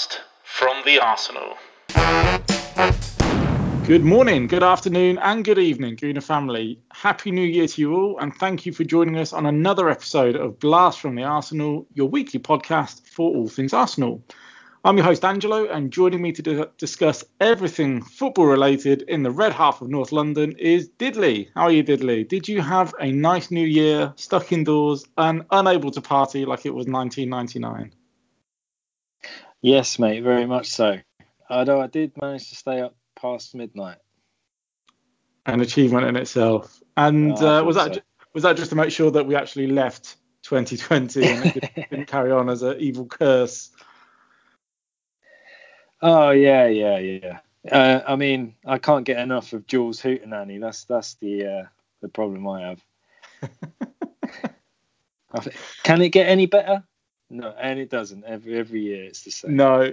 Blast from the Arsenal. Good morning, good afternoon and good evening, Guna family. Happy New Year to you all, and thank you for joining us on another episode of Blast from the Arsenal, your weekly podcast for all things Arsenal. I'm your host Angelo, and joining me to discuss everything football related in the red half of North London is Diddley. How are you, Diddley? Did you have a nice New Year, stuck indoors and unable to party like it was 1999? Yes, mate, very much so. Although I did manage to stay up past midnight. An achievement in itself. And was that just to make sure that we actually left 2020 and it didn't carry on as an evil curse? Oh, yeah. I mean, I can't get enough of Jules Hootenanny. That's the problem I have. Can it get any better? No, and it doesn't. Every year it's the same. No,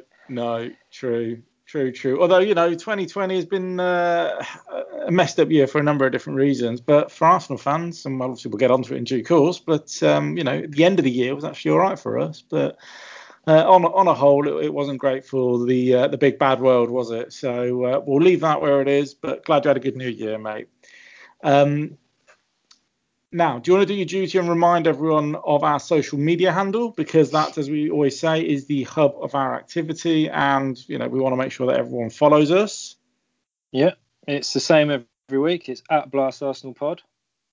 true. Although, 2020 has been a messed up year for a number of different reasons. But for Arsenal fans, and obviously we'll get onto it in due course, but, the end of the year was actually all right for us. But on a whole, it wasn't great for the big bad world, was it? So we'll leave that where it is. But glad you had a good New Year, mate. Now, do you want to do your duty and remind everyone of our social media handle? Because that, as we always say, is the hub of our activity. And, we want to make sure that everyone follows us. Yeah, it's the same every week. It's @BlastArsenalPod.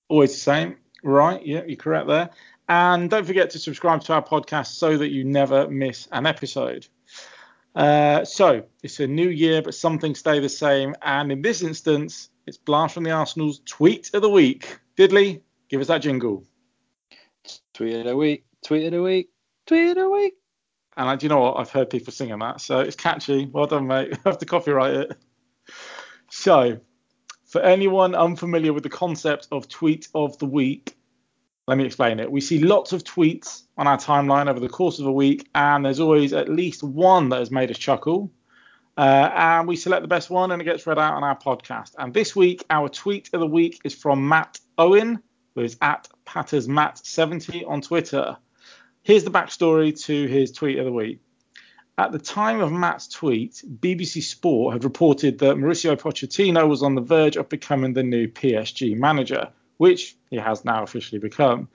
Always the same. Right. Yeah, you're correct there. And don't forget to subscribe to our podcast so that you never miss an episode. So it's a new year, but some things stay the same. And in this instance, it's Blast from the Arsenal's Tweet of the Week. Diddley, give us that jingle. Tweet of the week. And do you know what? I've heard people singing that, so it's catchy. Well done, mate. I have to copyright it. So, for anyone unfamiliar with the concept of Tweet of the Week, let me explain it. We see lots of tweets on our timeline over the course of a week, and there's always at least one that has made us chuckle. And we select the best one, and it gets read out on our podcast. And this week, our Tweet of the Week is from Matt Owen, who is @PattersMatt70 on Twitter. Here's the backstory to his tweet of the week. At the time of Matt's tweet, BBC Sport had reported that Mauricio Pochettino was on the verge of becoming the new PSG manager, which he has now officially become.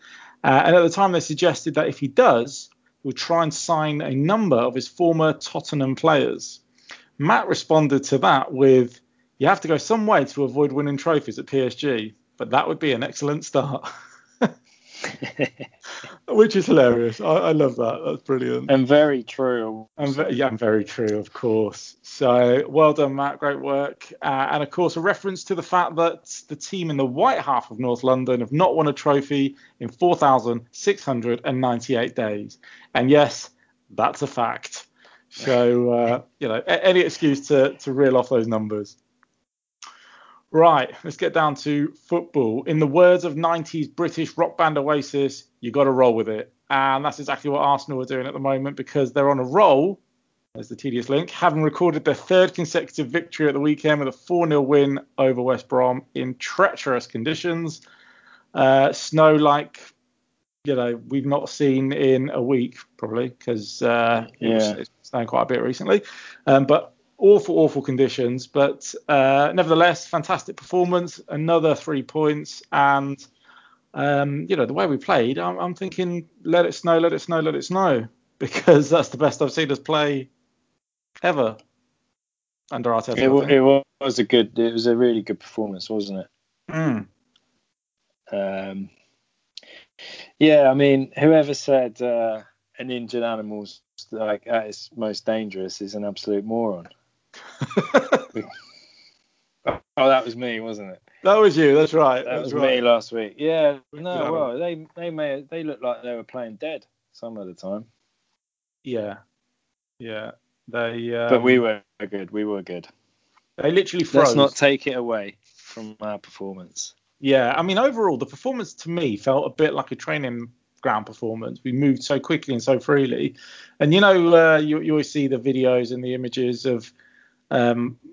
And at the time, they suggested that if he does, he'll try and sign a number of his former Tottenham players. Matt responded to that with, "You have to go some way to avoid winning trophies at PSG. But that would be an excellent start." Which is hilarious. I love that. That's brilliant. And very true. And very true, of course. So well done, Matt. Great work. And of course, a reference to the fact that the team in the white half of North London have not won a trophy in 4,698 days. And yes, that's a fact. So, any excuse to reel off those numbers. Right, let's get down to football. In the words of 90s British rock band Oasis, you got to roll with it. And that's exactly what Arsenal are doing at the moment, because they're on a roll, there's the tedious link, having recorded their third consecutive victory at the weekend with a 4-0 win over West Brom in treacherous conditions. Snow like, we've not seen in a week, probably, because it's snowing quite a bit recently. But awful conditions, but nevertheless, fantastic performance, another 3 points, and the way we played, I'm thinking let it snow, because that's the best I've seen us play ever under Arteta. It was a really good performance, wasn't it? I mean, whoever said an injured animal's like at its most dangerous is an absolute moron. Oh, that was me, wasn't it? That was you. That's right. That was me last week. Yeah. No. Well, they looked like they were playing dead some of the time. Yeah. They. But we were good. They literally froze. Let's not take it away from our performance. Yeah. I mean, overall, the performance to me felt a bit like a training ground performance. We moved so quickly and so freely, and you always see the videos and the images of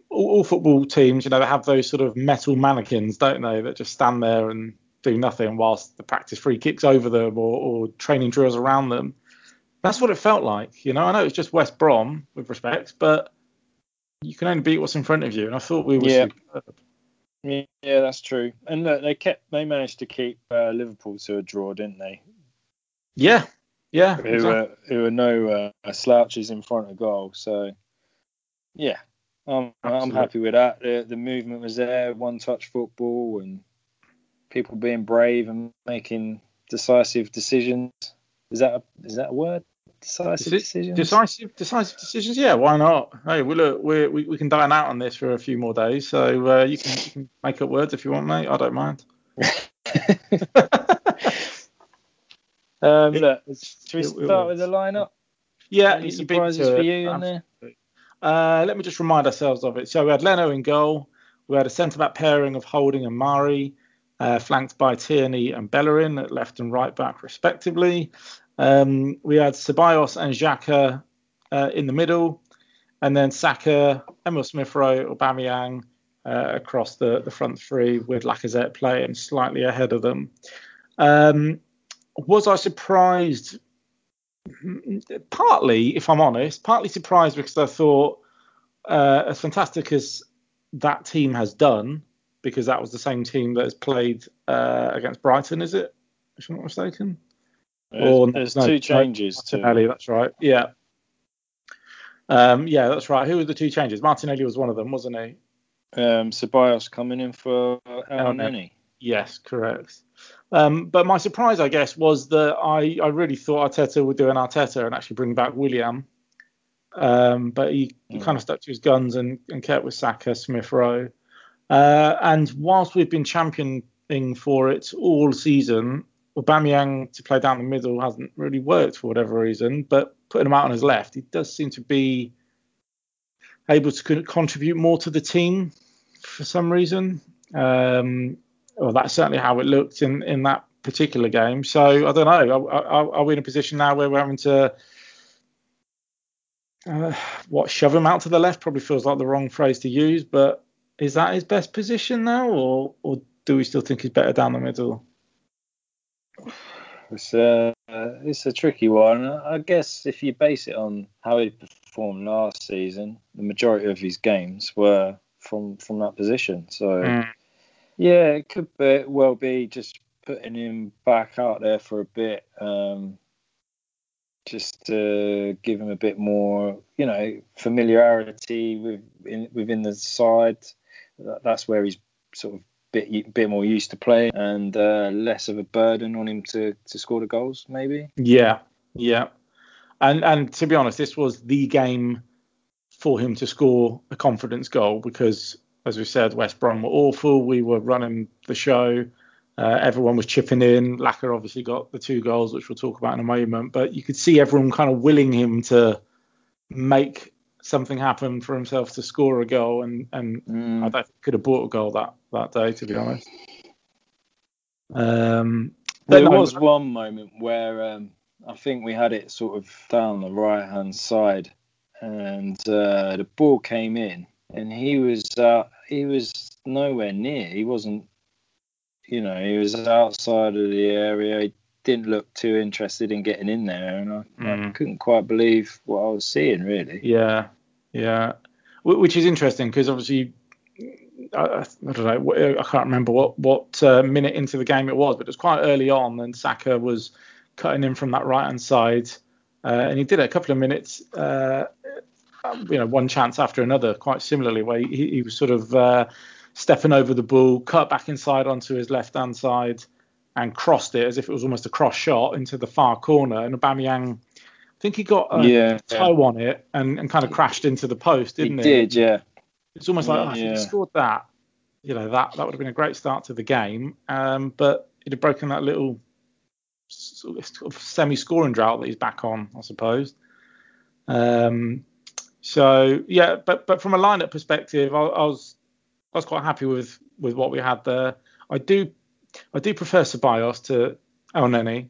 all football teams, they have those sort of metal mannequins, don't they, that just stand there and do nothing whilst the practice free kicks over them or training drills around them. That's what it felt like, you know. I know it's just West Brom, with respect, but you can only beat what's in front of you. And I thought we were superb. Yeah, that's true. And look, they managed to keep Liverpool to a draw, didn't they? Yeah. Who were no slouches in front of goal. So, yeah, I'm happy with that. The movement was there, one-touch football, and people being brave and making decisive decisions. Is that a word? Decisive decisions. Yeah, why not? Hey, we can dine out on this for a few more days, so you can make up words if you want, mate. I don't mind. Look, should we start with the lineup? Yeah, any surprises for you in there? Let me just remind ourselves of it. So we had Leno in goal. We had a centre back pairing of Holding and Mari, flanked by Tierney and Bellerin at left and right back respectively. We had Ceballos and Xhaka in the middle, and then Saka, Emile Smith Rowe, Aubameyang across the front three, with Lacazette playing slightly ahead of them. Was I surprised? Partly, if I'm honest, partly surprised because I thought as fantastic as that team has done, because that was the same team that has played against Brighton, is it? If I'm not mistaken. There's two changes. Martinelli, that's right. Yeah. Yeah, that's right. Who were the two changes? Martinelli was one of them, wasn't he? Ceballos coming in for Elneny. Yes, correct. But my surprise, I guess, was that I really thought Arteta would do an Arteta and actually bring back Willian. But he kind of stuck to his guns and kept with Saka, Smith Rowe. And whilst we've been championing for it all season, Aubameyang to play down the middle hasn't really worked for whatever reason, but putting him out on his left, he does seem to be able to contribute more to the team for some reason. Well, that's certainly how it looked in that particular game. So I don't know. Are we in a position now where we're having to shove him out to the left? Probably feels like the wrong phrase to use, but is that his best position now, or do we still think he's better down the middle? It's a tricky one. I guess if you base it on how he performed last season, the majority of his games were from that position. So, yeah, it could well be just putting him back out there for a bit, just to give him a bit more, you know, familiarity within the side. That's where he's sort of bit more used to playing, and less of a burden on him to score the goals, maybe. Yeah. And to be honest, this was the game for him to score a confidence goal because, as we said, West Brom were awful. We were running the show. Everyone was chipping in. Lacazette obviously got the two goals, which we'll talk about in a moment. But you could see everyone kind of willing him to make something happened for himself to score a goal, and I don't think he could have bought a goal that day, to be honest. There was one moment where I think we had it sort of down the right hand side, and the ball came in, and he was nowhere near. He wasn't, you know, he was outside of the area. He didn't look too interested in getting in there, and I couldn't quite believe what I was seeing, really. Yeah. Which is interesting because obviously, I don't know, I can't remember what minute into the game it was, but it was quite early on, and Saka was cutting in from that right-hand side, and he did it a couple of minutes, you know, one chance after another, quite similarly, where he was sort of stepping over the ball, cut back inside onto his left-hand side, and crossed it as if it was almost a cross shot into the far corner. And Aubameyang, I think he got a toe on it and kind of crashed into the post, didn't he? He did, yeah. It's almost like, if he scored that, you know, that would have been a great start to the game. But it had broken that little sort of semi-scoring drought that he's back on, I suppose. So, yeah, but from a lineup perspective, I was quite happy with what we had there. I do prefer Ceballos to Elneny.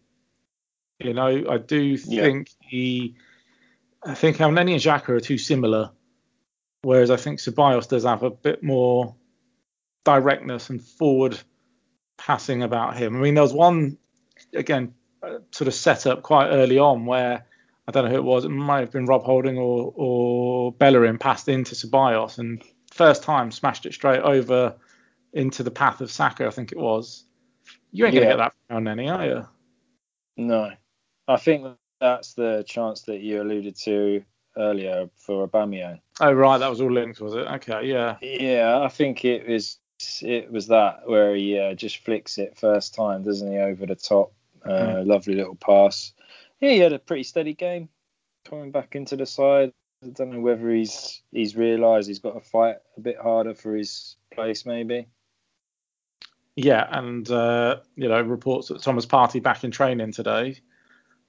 You know, I do think I think Elneny and Xhaka are too similar, whereas I think Ceballos does have a bit more directness and forward passing about him. I mean, there was one, again, sort of set up quite early on where I don't know who it was. It might have been Rob Holding or Bellerin passed into Ceballos, and first time smashed it straight over into the path of Saka, I think it was. You ain't going to get that from Elneny, are you? No. I think that's the chance that you alluded to earlier for Aubameyang. Oh, right. That was all linked, was it? Okay, yeah. Yeah, I think it was that where he just flicks it first time, doesn't he, over the top. Lovely little pass. Yeah, he had a pretty steady game coming back into the side. I don't know whether he's realised he's got to fight a bit harder for his place, maybe. Yeah, and reports that Thomas Partey back in training today.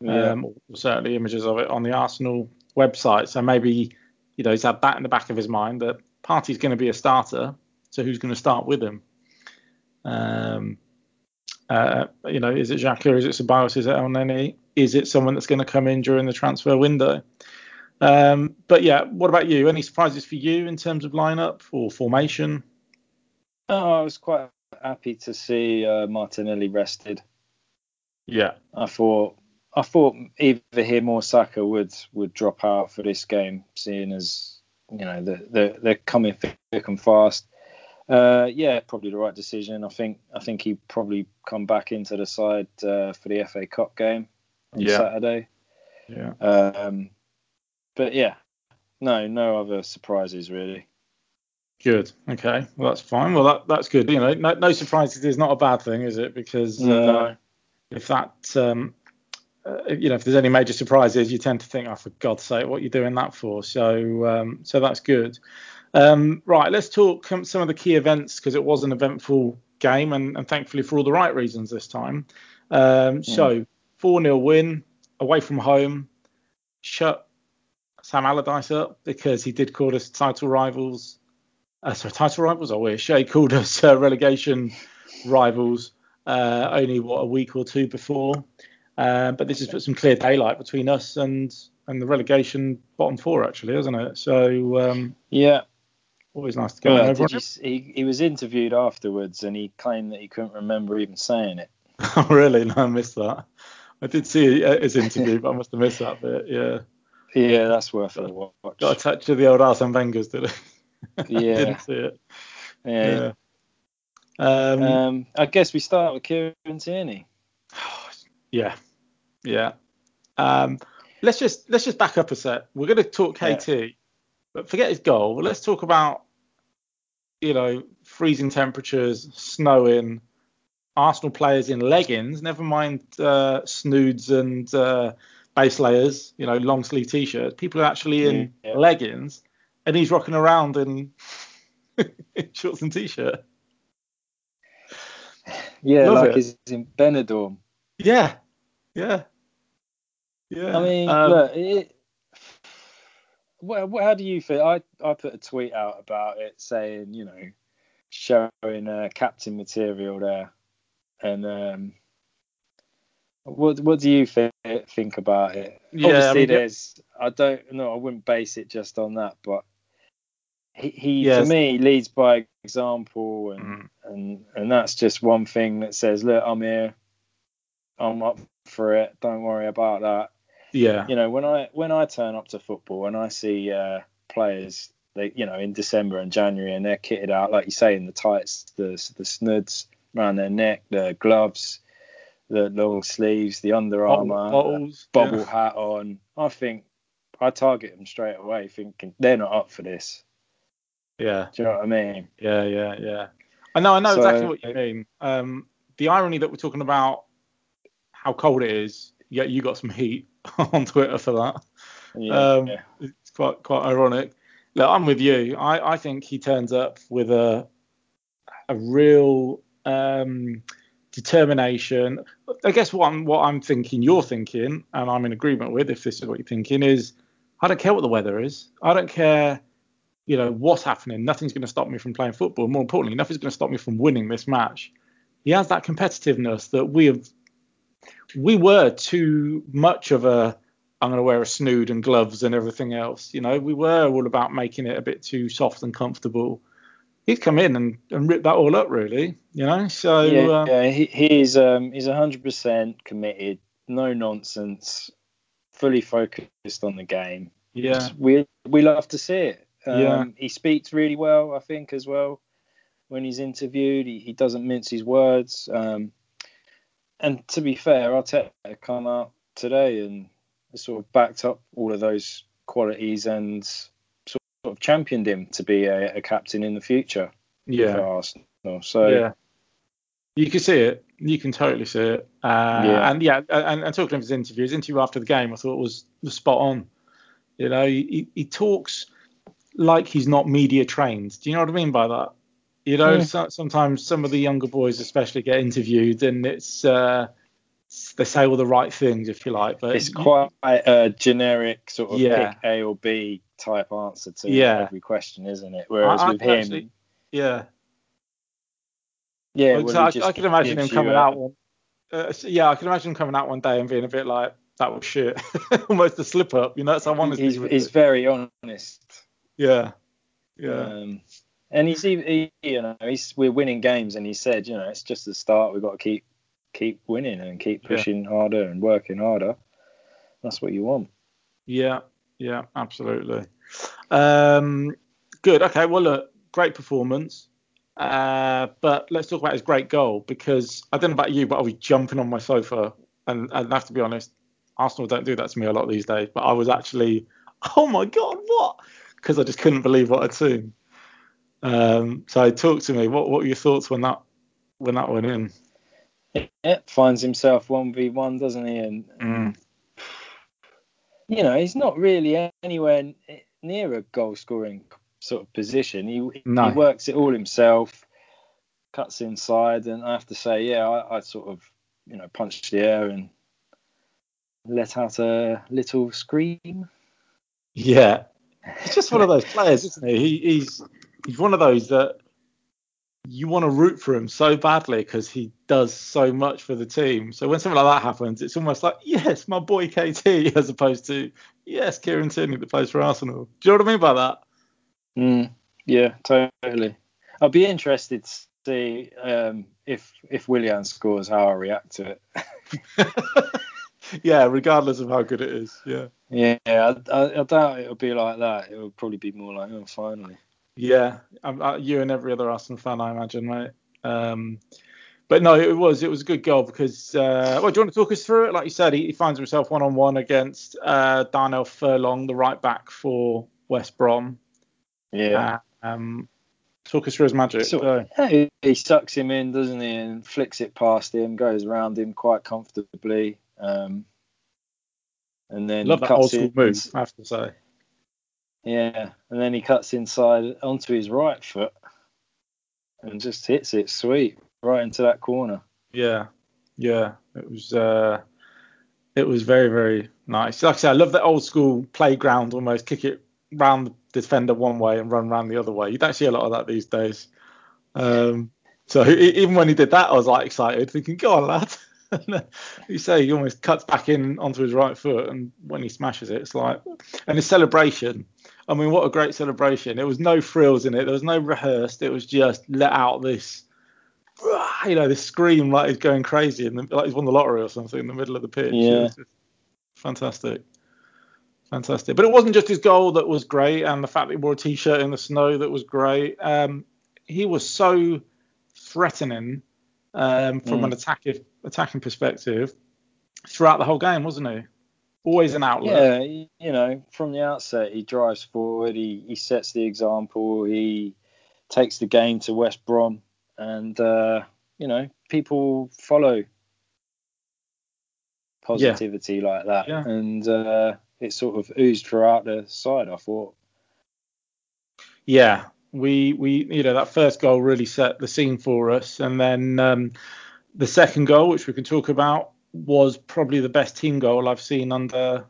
Yeah. Certainly images of it on the Arsenal website. So maybe he's had that in the back of his mind that Partey's going to be a starter. So who's going to start with him? Is it Xhaka? Is it Ceballos? Is it Elneny? Is it someone that's going to come in during the transfer window? But yeah, what about you? Any surprises for you in terms of lineup or formation? Oh, I was quite happy to see Martinelli rested. Yeah, I thought either him or Saka would drop out for this game, seeing as they're coming thick and fast. Probably the right decision. I think he probably come back into the side for the FA Cup game on Saturday. Yeah. But yeah, no other surprises really. Good. Okay. Well, that's fine. Well, that's good. No surprises is not a bad thing, is it? Because if there's any major surprises, you tend to think, oh, for God's sake, what are you doing that for? So that's good. Right, let's talk some of the key events, because it was an eventful game and thankfully for all the right reasons this time. So 4-0 win away from home, shut Sham Allardyce up because he did call us title rivals. Title rivals, I wish. He called us relegation rivals only, a week or two before. But this has put some clear daylight between us and the relegation bottom four, actually, hasn't it? So, always nice to go over. He was interviewed afterwards and he claimed that he couldn't remember even saying it. Oh, really? No, I missed that. I did see his interview, but I must have missed that bit, yeah. Yeah, that's worth a watch. Got a touch of the old Arsene Wenger's, did it? Yeah. Didn't see it. Yeah. I guess we start with Kieran Tierney. Yeah. Let's just back up a sec. We're going to talk KT, but forget his goal. Let's talk about freezing temperatures, snowing, Arsenal players in leggings. Never mind snoods and base layers. Long sleeve t-shirts. People are actually in leggings, and he's rocking around in shorts and t-shirt. Yeah, he's in Benidorm. Yeah. I mean, look. How do you feel? I put a tweet out about it saying, showing captain material there. And what do you think about it? Yeah, obviously, I wouldn't base it just on that, but he to me leads by example, and that's just one thing that says, look, I'm here. I'm up for it. Don't worry about that. Yeah. When I turn up to football and I see players, they in December and January, and they're kitted out like you say in the tights, the snoods around their neck, the gloves, the long sleeves, the Under Armour, bubble hat on. I think I target them straight away, thinking they're not up for this. Yeah. Do you know what I mean? Yeah. I know exactly what you mean. The irony that we're talking about. How cold it is, yet you got some heat on Twitter for that. Yeah. It's quite ironic. Look, I'm with you. I think he turns up with a real determination. I guess what I'm thinking you're thinking, and I'm in agreement with, if this is what you're thinking, is I don't care what the weather is. I don't care what's happening. Nothing's going to stop me from playing football. More importantly, nothing's going to stop me from winning this match. He has that competitiveness that we were too much of I'm going to wear a snood and gloves and everything else. We were all about making it a bit too soft and comfortable. He'd come in and rip that all up, really, So he's 100% committed, no nonsense, fully focused on the game. Yeah, we love to see it. He speaks really well, I think, as well. When he's interviewed, he doesn't mince his words. And to be fair, Arteta come out today and sort of backed up all of those qualities and sort of championed him to be a captain in the future for Arsenal. So you can see it. You can totally see it. And talking of his interview after the game, I thought was spot on. You know, he talks like he's not media trained. Do you know what I mean by that? You know, sometimes some of the younger boys especially get interviewed and it's they say all the right things, if you like. But it's quite a generic sort of pick A or B type answer to every question, isn't it? Whereas with him... Actually, I can imagine him coming out one... I can imagine him coming out one day and being a bit like, that was shit. Almost a slip up, you know, so honest. He's very honest. Yeah, yeah. And he's we're winning games, and he said, you know, it's just the start. We've got to keep winning and keep pushing harder and working harder. That's what you want. Yeah, absolutely. Good. Okay. Well, look, great performance. But let's talk about his great goal, because I don't know about you, but I was jumping on my sofa, and I have to be honest, Arsenal don't do that to me a lot these days. But I was actually, oh my God, what? Because I just couldn't believe what I'd seen. So talk to me. What were your thoughts when that went in? Yeah, finds himself 1v1, doesn't he? And you know, he's not really anywhere near a goal scoring sort of position. He works it all himself, cuts inside, and I have to say, I sort of, you know, punched the air and let out a little scream. Yeah, he's just one of those players, isn't he? He's one of those that you want to root for him so badly because he does so much for the team. So when something like that happens, it's almost like, yes, my boy KT, as opposed to, yes, Kieran Tierney that plays for Arsenal. Do you know what I mean by that? Yeah, totally. I'll be interested to see if Willian scores, how I react to it. Yeah, regardless of how good it is. Yeah, I doubt it'll be like that. It'll probably be more like, oh, finally. Yeah, you and every other Arsenal fan, I imagine, mate. But no, it was a good goal because, do you want to talk us through it? Like you said, he finds himself one-on-one against Darnell Furlong, the right-back for West Brom. Yeah. Talk us through his magic. So, he sucks him in, doesn't he, and flicks it past him, goes around him quite comfortably. And then love that old school move, I have to say. Yeah, and then he cuts inside onto his right foot and just hits it sweet right into that corner. Yeah, it was very, very nice. Like I said, I love that old school playground almost, kick it round the defender one way and run round the other way. You don't see a lot of that these days. So even when he did that, I was like excited, thinking, go on, lad. You say he almost cuts back in onto his right foot, and when he smashes it, it's like, and his celebration, I mean, what a great celebration. There was no frills in it, there was no rehearsed, it was just let out this, you know, this scream like he's going crazy and like he's won the lottery or something in the middle of the pitch. Yeah, fantastic. But it wasn't just his goal that was great, and the fact that he wore a t-shirt in the snow, that was great. He was so threatening from an attacking perspective throughout the whole game, wasn't he? Always an outlet. Yeah, you know, from the outset, he drives forward, he sets the example, he takes the game to West Brom, and, you know, people follow positivity like that. Yeah. And it sort of oozed throughout the side, I thought. Yeah, we you know, that first goal really set the scene for us, and then... the second goal, which we can talk about, was probably the best team goal I've seen under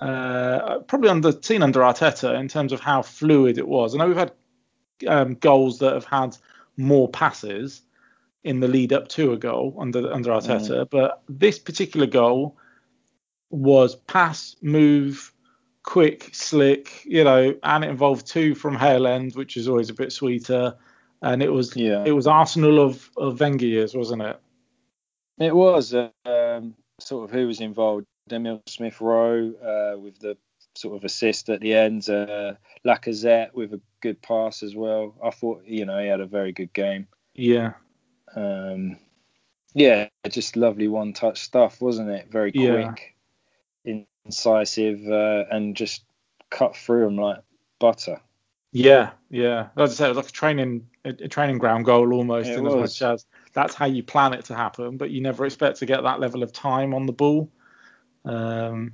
Arteta in terms of how fluid it was. I know we've had goals that have had more passes in the lead up to a goal under Arteta, but this particular goal was pass, move, quick, slick, you know, and it involved two from Hale End, which is always a bit sweeter. And it was Arsenal of Wenger years, wasn't it? It was sort of who was involved Emile Smith Rowe with the sort of assist at the end. Lacazette with a good pass as well. I thought, you know, he had a very good game. Yeah. Yeah, just lovely one-touch stuff, wasn't it? Very quick, incisive, and just cut through them like butter. Yeah. As I said, it was like a training ground goal almost. It in was. As much as that's how you plan it to happen, but you never expect to get that level of time on the ball. And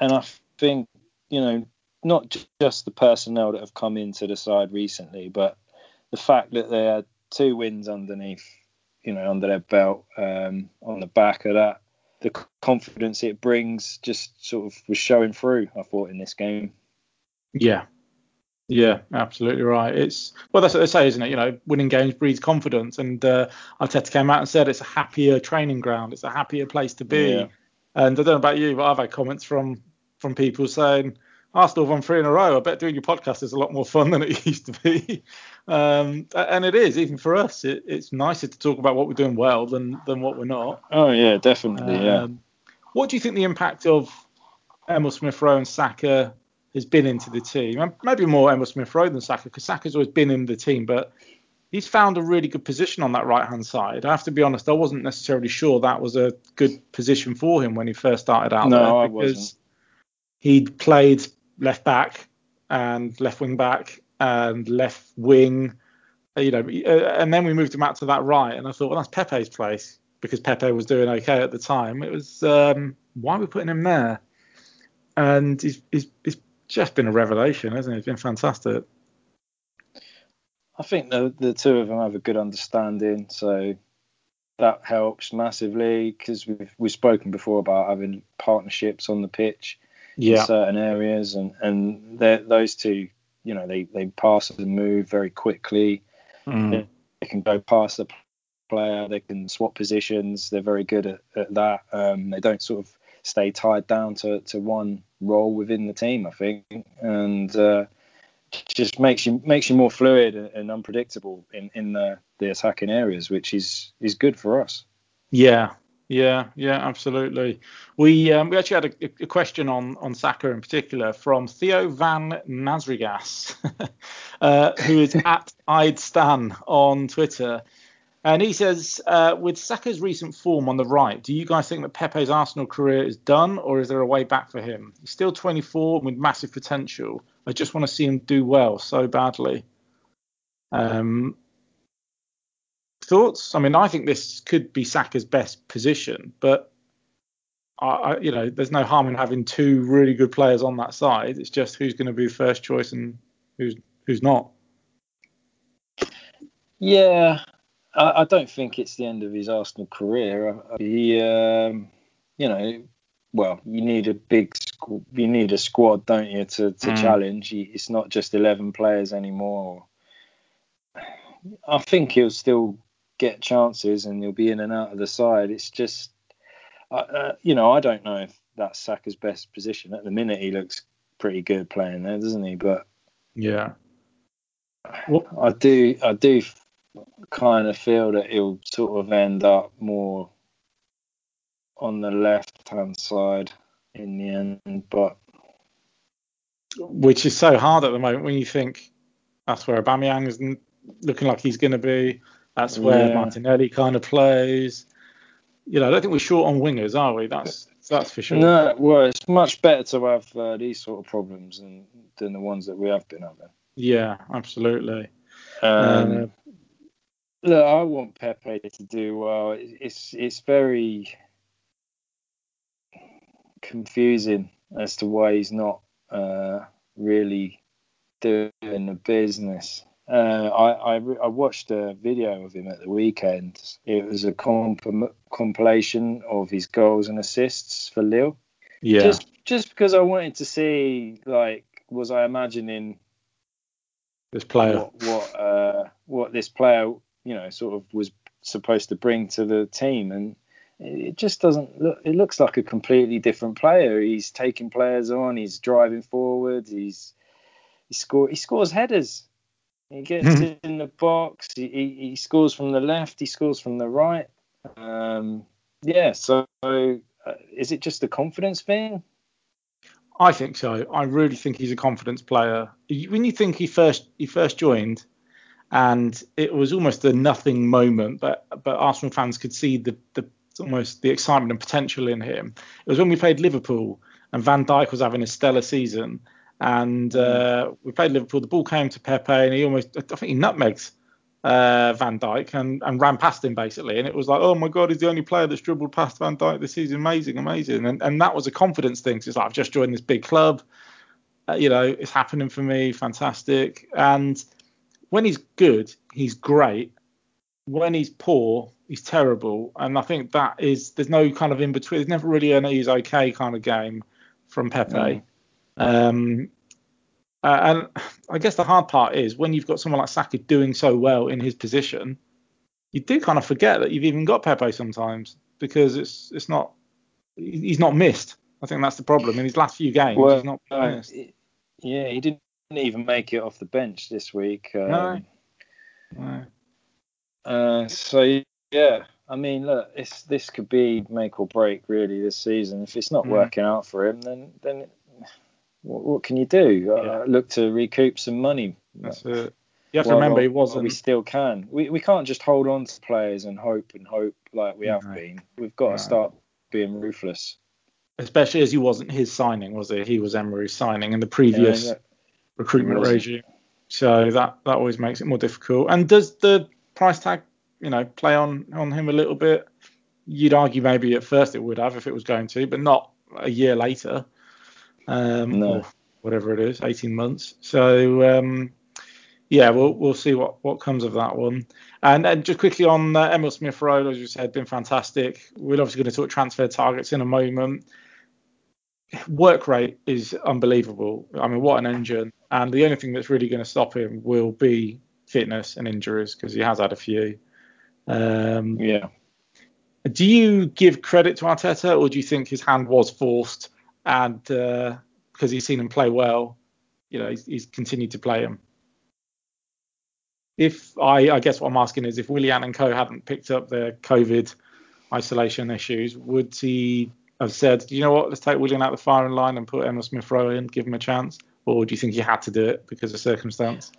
I think, you know, not just the personnel that have come into the side recently, but the fact that they had two wins underneath, you know, under their belt, on the back of that, the confidence it brings just sort of was showing through, I thought, in this game. Yeah, absolutely right. It's, well, that's what they say, isn't it? You know, winning games breeds confidence, and Arteta came out and said it's a happier training ground, it's a happier place to be. Yeah. And I don't know about you, but I've had comments from people saying, Arsenal won 3 in a row. I bet doing your podcast is a lot more fun than it used to be. And it is, even for us. It's nicer to talk about what we're doing well than what we're not. Oh, yeah, definitely, yeah. What do you think the impact of Emile Smith Rowe and Saka has been into the team? And maybe more Emile Smith Rowe than Saka, because Saka's always been in the team, but he's found a really good position on that right-hand side. I have to be honest, I wasn't necessarily sure that was a good position for him when he first started out. No, I wasn't. He'd played left back and left wing back and left wing, you know, and then we moved him out to that right. And I thought, well, that's Pepe's place, because Pepe was doing okay at the time. It was, why are we putting him there? And he's just been a revelation, hasn't he? He's been fantastic. I think the two of them have a good understanding, so that helps massively, because we've spoken before about having partnerships on the pitch. Yeah. In certain areas, and those two, you know, they pass and move very quickly. They can go past the player, they can swap positions, they're very good at that. They don't sort of stay tied down to one role within the team, I think, and just makes you more fluid and unpredictable in the attacking areas, which is good for us. Yeah, absolutely. We actually had a question on Saka in particular from Theo Van Nasrigas, who is at I'd Stan on Twitter. And he says, with Saka's recent form on the right, do you guys think that Pepe's Arsenal career is done, or is there a way back for him? He's still 24 with massive potential. I just want to see him do well so badly. Thoughts? I mean, I think this could be Saka's best position, but I, you know, there's no harm in having two really good players on that side. It's just who's going to be first choice and who's not. Yeah, I don't think it's the end of his Arsenal career. He, you know, well, you need a squad, don't you, to challenge? It's not just 11 players anymore. I think he'll still get chances and he'll be in and out of the side. It's just, you know, I don't know if that's Saka's best position. At the minute, he looks pretty good playing there, doesn't he? But yeah, I do kind of feel that he'll sort of end up more on the left-hand side in the end, but which is so hard at the moment when you think that's where Aubameyang is looking like he's going to be. That's where Martinelli kind of plays. You know, I don't think we're short on wingers, are we? That's for sure. No, well, it's much better to have these sort of problems than the ones that we have been having. Yeah, absolutely. Look, I want Pepe to do well. It's very confusing as to why he's not really doing the business. I watched a video of him at the weekend. It was a compilation of his goals and assists for Lille. Yeah. Just because I wanted to see, like, was I imagining this player what this player, you know, sort of was supposed to bring to the team, and it just doesn't look. It looks like a completely different player. He's taking players on. He's driving forward. He scores headers. He gets in the box. He scores from the left. He scores from the right. Yeah, so Is it just a confidence thing? I think so. I really think he's a confidence player. When you think he first joined, and it was almost a nothing moment, but Arsenal fans could see the almost the excitement and potential in him. It was when we played Liverpool, and Van Dijk was having a stellar season, and we played Liverpool. The ball came to Pepe, and he almost, I think, he nutmegged Van Dijk and ran past him basically, and it was like, oh my god, he's the only player that's dribbled past Van Dijk this season. Amazing and that was a confidence thing. It's like, I've just joined this big club, it's happening for me, fantastic. And when he's good, he's great. When he's poor, he's terrible. And I think that is, there's no kind of in between. There's never really an he's okay kind of game from Pepe. And I guess the hard part is when you've got someone like Saka doing so well in his position, you do kind of forget that you've even got Pepe sometimes, because it's not, he's not missed. I think that's the problem in his last few games. Well, he's not missed. Yeah, he didn't even make it off the bench this week. So yeah, I mean, look, this could be make or break really this season. If it's not working out for him, then what can you do? Look to recoup some money. That's it. You have to remember he wasn't. We still can. We can't just hold on to players and hope like we have been. We've got to start being ruthless. Especially as he wasn't his signing, was it? He was Emery's signing in the previous recruitment regime. So that always makes it more difficult. And does the price tag, play on him a little bit? You'd argue maybe at first it would have if it was going to, but not a year later. Or whatever it is, 18 months. So, we'll see what comes of that one. And just quickly on Emile Smith Rowe, as you said, been fantastic. We're obviously going to talk transfer targets in a moment. Work rate is unbelievable. I mean, what an engine. And the only thing that's really going to stop him will be fitness and injuries, because he has had a few. Do you give credit to Arteta, or do you think his hand was forced? And because he's seen him play well, he's continued to play him. If I guess what I'm asking is, if Willian and co hadn't picked up their COVID isolation issues, would he have said, you know what, let's take Willian out of the firing line and put Emile Smith Rowe in, give him a chance? Or do you think he had to do it because of circumstance?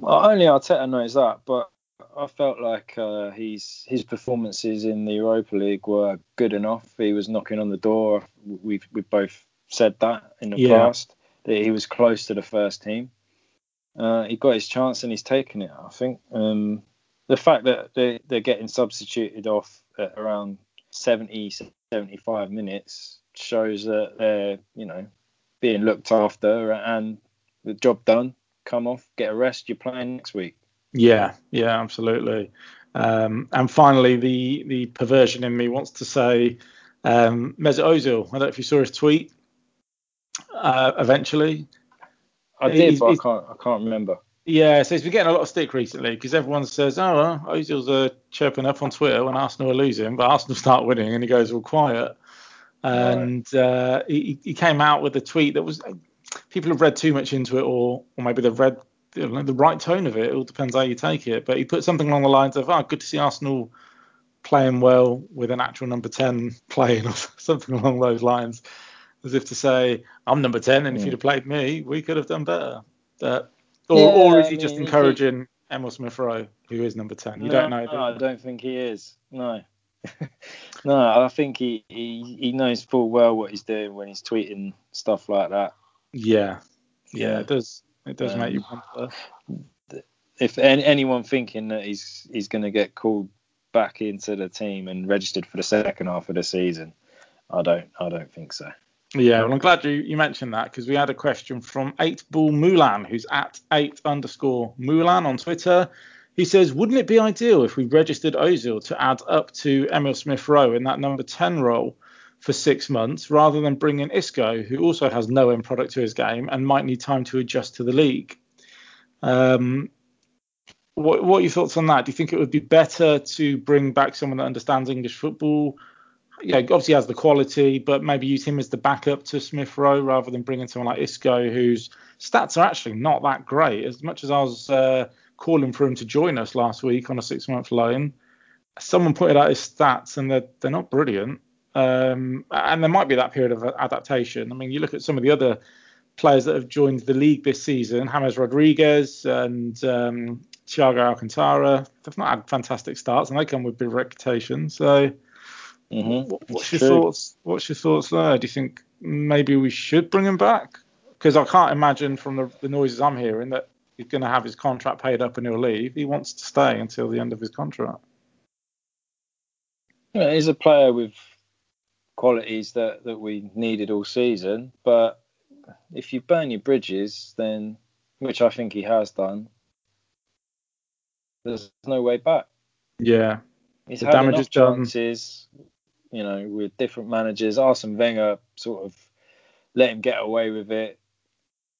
Well, only Arteta knows that, but I felt like his performances in the Europa League were good enough. He was knocking on the door. We both said that in the past, that he was close to the first team. He got his chance and he's taken it, I think. The fact that they're getting substituted off at around 70, 75 minutes shows that they're, being looked after, and the job done, come off, get a rest, you're playing next week. Yeah, absolutely. And finally, the perversion in me wants to say Meso Ozil. I don't know if you saw his tweet eventually. I did, but I can't remember. Yeah, so he's been getting a lot of stick recently because everyone says, oh, well, Ozil's chirping up on Twitter when Arsenal are losing, but Arsenal start winning and he goes all quiet. And he came out with a tweet that was, people have read too much into it, or maybe they've read the right tone of it. It all depends how you take it, but he put something along the lines of, good to see Arsenal playing well with an actual number 10 playing, or something along those lines, as if to say, I'm number 10 and if you'd have played me, we could have done better. Or is he just encouraging Emile Smith Rowe, who is number 10? You don't know. I don't think he is, no. I think he knows full well what he's doing when he's tweeting stuff like that. Yeah. It does make you wonder. If anyone thinking that he's going to get called back into the team and registered for the second half of the season, I don't think so. Yeah, well, I'm glad you mentioned that, because we had a question from 8Ball Mulan, who's at 8_Mulan on Twitter. He says, wouldn't it be ideal if we registered Ozil to add up to Emile Smith Rowe in that number 10 role for 6 months, rather than bring in Isco, who also has no end product to his game and might need time to adjust to the league? What are your thoughts on that? Do you think it would be better to bring back someone that understands English football? Obviously has the quality, but maybe use him as the backup to Smith Rowe, rather than bringing someone like Isco, whose stats are actually not that great. As much as I was calling for him to join us last week on a 6-month loan, someone pointed out his stats and they're not brilliant. And there might be that period of adaptation. I mean, you look at some of the other players that have joined the league this season, James Rodriguez and Thiago Alcantara. They've not had fantastic starts, and they come with big reputation. So, what's your thoughts? What's your thoughts there? Do you think maybe we should bring him back? Because I can't imagine from the noises I'm hearing that he's going to have his contract paid up and he'll leave. He wants to stay until the end of his contract. Yeah, he's a player with qualities that we needed all season, but if you burn your bridges, then, which I think he has done, there's no way back. Yeah, he's the had damage enough chances. Done. You know, with different managers, Arsene Wenger sort of let him get away with it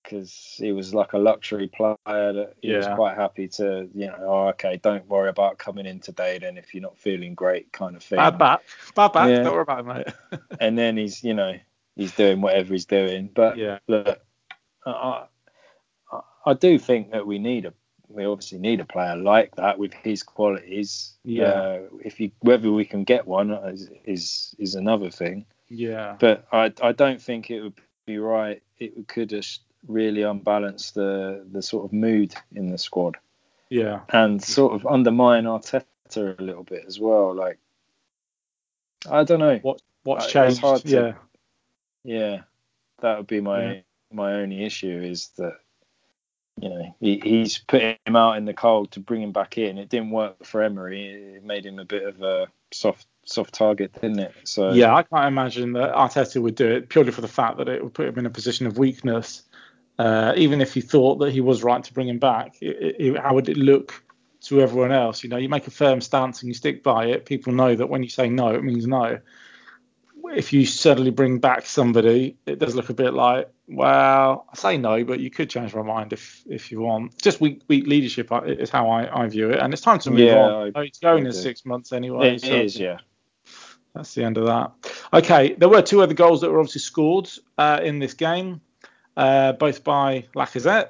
because he was like a luxury player that he was quite happy to, you know, don't worry about coming in today then if you're not feeling great kind of thing. Bad back, yeah. Don't worry about it, mate. And then he's, you know, he's doing whatever he's doing. But look, I do think that we obviously need a player like that with his qualities. Yeah. Whether we can get one is another thing. Yeah. But I don't think it would be right. It could really unbalance the sort of mood in the squad. Yeah. And sort of undermine Arteta a little bit as well. Like, I don't know. What's changed? Yeah, that would be my only issue is that, you know, he's put him out in the cold to bring him back in. It didn't work for Emery. It made him a bit of a soft target, didn't it? So yeah, I can't imagine that Arteta would do it purely for the fact that it would put him in a position of weakness. Even if he thought that he was right to bring him back, how would it look to everyone else? You know, you make a firm stance and you stick by it. People know that when you say no, it means no. If you suddenly bring back somebody, it does look a bit like, well, I say no, but you could change my mind if you want. Just weak leadership is how I view it. And it's time to move on. It's going in 6 months anyway. It is. That's the end of that. Okay, there were two other goals that were obviously scored in this game, both by Lacazette,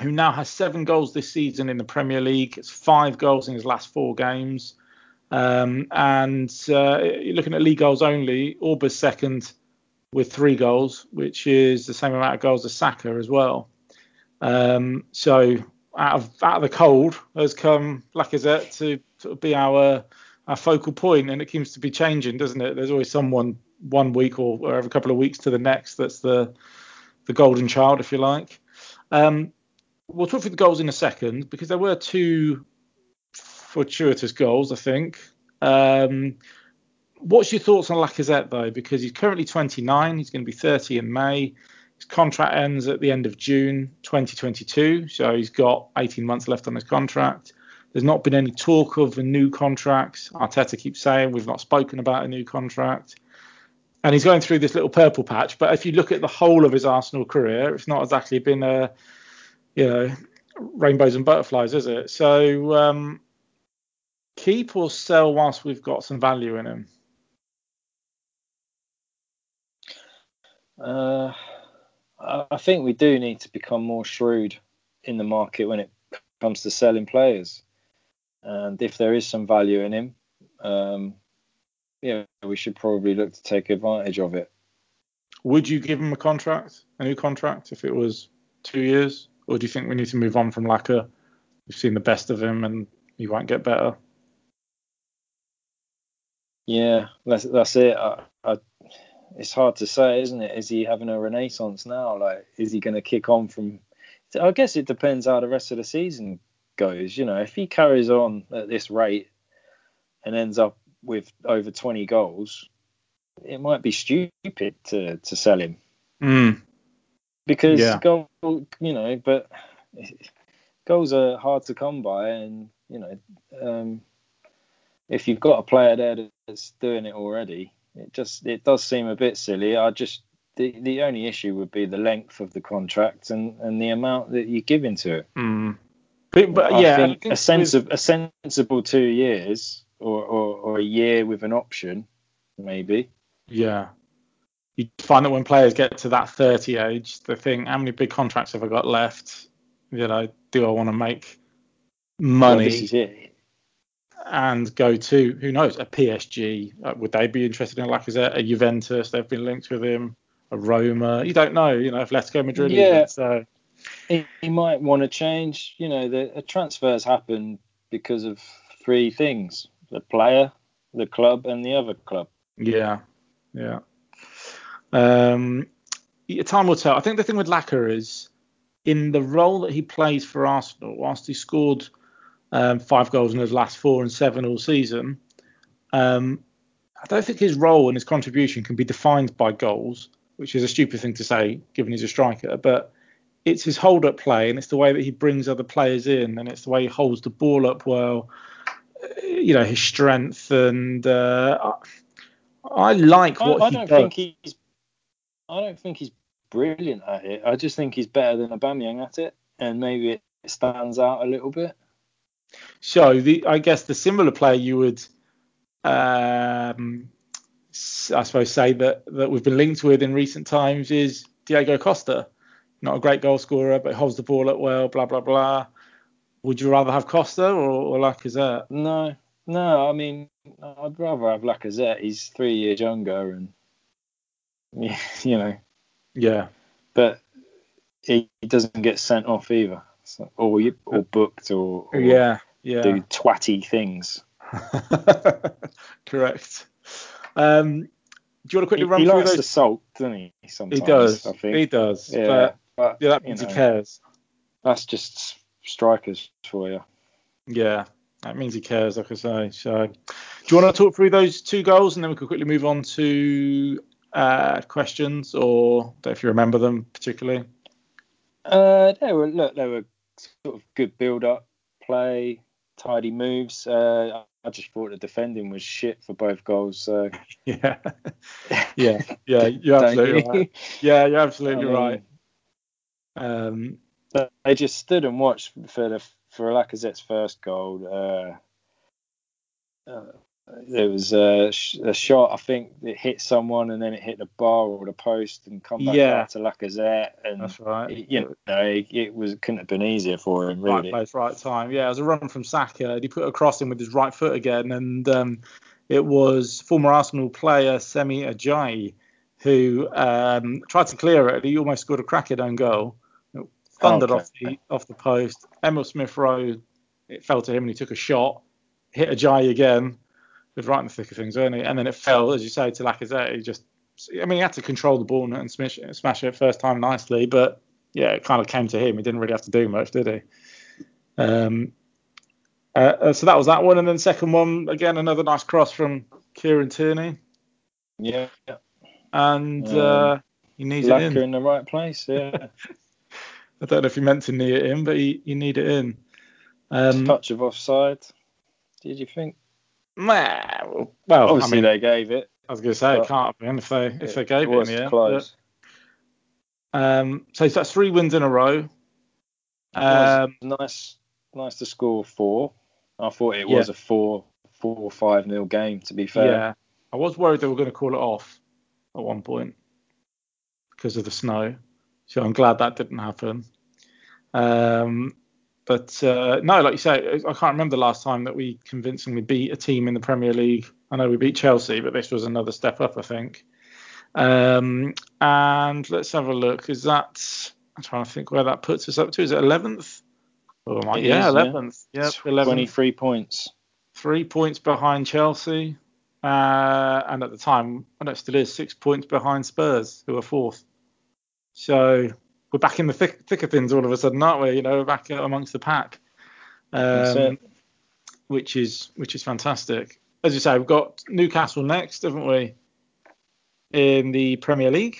who now has 7 goals this season in the Premier League. It's 5 goals in his last 4 games. You're looking at league goals only, Auba's second with 3 goals, which is the same amount of goals as Saka as well. So out of the cold has come Lacazette to sort of be our focal point, and it seems to be changing, doesn't it? There's always someone one week or every couple of weeks to the next that's the golden child, if you like. We'll talk through the goals in a second because there were two fortuitous goals, I think. What's your thoughts on Lacazette, though? Because he's currently 29. He's going to be 30 in May. His contract ends at the end of June 2022. So he's got 18 months left on his contract. There's not been any talk of a new contract. Arteta keeps saying we've not spoken about a new contract. And he's going through this little purple patch. But if you look at the whole of his Arsenal career, it's not exactly been rainbows and butterflies, is it? So... keep or sell whilst we've got some value in him? I think we do need to become more shrewd in the market when it comes to selling players. And if there is some value in him, we should probably look to take advantage of it. Would you give him a new contract, if it was 2 years? Or do you think we need to move on from Lacazette? We've seen the best of him and he won't get better. Yeah, that's it. It's hard to say, isn't it? Is he having a renaissance now? Like, is he going to kick on from... I guess it depends how the rest of the season goes. You know, if he carries on at this rate and ends up with over 20 goals, it might be stupid to sell him. Mm. Because goals are hard to come by, and, you know... if you've got a player there that's doing it already, it does seem a bit silly. The only issue would be the length of the contract and the amount that you give into it. Mm. I think a sensible 2 years or a year with an option, maybe. Yeah. You find that when players get to that 30 age, they think, how many big contracts have I got left? You know, do I want to make money? Well, this is it. and go to, who knows, a PSG. Would they be interested in Lacazette? A Juventus, they've been linked with him. A Roma, you don't know, you know, Atletico Madrid. Yeah, so he might want to change. You know, the transfers happen because of three things: the player, the club, and the other club. Yeah, yeah. Time will tell. I think the thing with Lacazette is, in the role that he plays for Arsenal, whilst he scored 5 goals in his last 4 and 7 all season, I don't think his role and his contribution can be defined by goals, which is a stupid thing to say given he's a striker, but it's his hold-up play, and it's the way that he brings other players in, and it's the way he holds the ball up well, you know, his strength, and I like what he does. I don't think he's brilliant at it. I just think he's better than Aubameyang at it, and maybe it stands out a little bit. So I guess the similar player you would, I suppose, say that we've been linked with in recent times is Diego Costa. Not a great goal scorer, but holds the ball up well, blah, blah, blah. Would you rather have Costa or Lacazette? No, I mean, I'd rather have Lacazette. He's 3 years younger and, you know. Yeah. But he doesn't get sent off either, so, or booked or do twatty things. Correct. Do you want to quickly run through those? He likes to sulk, doesn't he? Sometimes, he does. I think. He does. Yeah, but yeah, that means he cares. That's just strikers for you. Yeah, that means he cares, like I say. So, do you want to talk through those 2 goals, and then we can quickly move on to questions, or if you remember them particularly? They were sort of good build-up play, tidy moves. I just thought the defending was shit for both goals. So yeah, you're absolutely right. Yeah, you're absolutely right. They just stood and watched for Lacazette's first goal. There was a shot, I think, that hit someone, and then it hit the bar or the post and come back out to Lacazette. And that's right. It couldn't have been easier for him, really. Right place, right time. Yeah, it was a run from Saka. He put a cross in with his right foot again, and it was former Arsenal player Semi Ajayi who tried to clear it. He almost scored a cracking own goal. It thundered off the post. Emile Smith Rowe, it fell to him, and he took a shot, hit Ajayi again. He was right in the thick of things, weren't he? And then it fell, as you say, to Lacazette. He had to control the ball and smash it first time nicely, but yeah, it kind of came to him. He didn't really have to do much, did he? So that was that one. And then second one, again, another nice cross from Kieran Tierney. Yeah. And he knees it in. Lacazette in the right place, yeah. I don't know if he meant to knee it in, but he kneed it in. Touch of offside, did you think? Well, obviously, I mean, they gave it. I was going to say, it can't have been if they gave it in the end. Close. But, so that's 3 wins in a row. Nice to score 4. I thought it was a 4-5-0 game, to be fair. Yeah, I was worried they were going to call it off at one point because of the snow. So I'm glad that didn't happen. But no, like you say, I can't remember the last time that we convincingly beat a team in the Premier League. I know we beat Chelsea, but this was another step up, I think. And let's have a look. I'm trying to think where that puts us up to. Is it 11th? Oh, yeah, 11th. Yeah, 11th. 23 points. 3 points behind Chelsea. And at the time, I know it still is, 6 points behind Spurs, who are 4th. So... we're back in the thick of things all of a sudden, aren't we? You know, we're back amongst the pack, which is fantastic. As you say, we've got Newcastle next, haven't we? In the Premier League,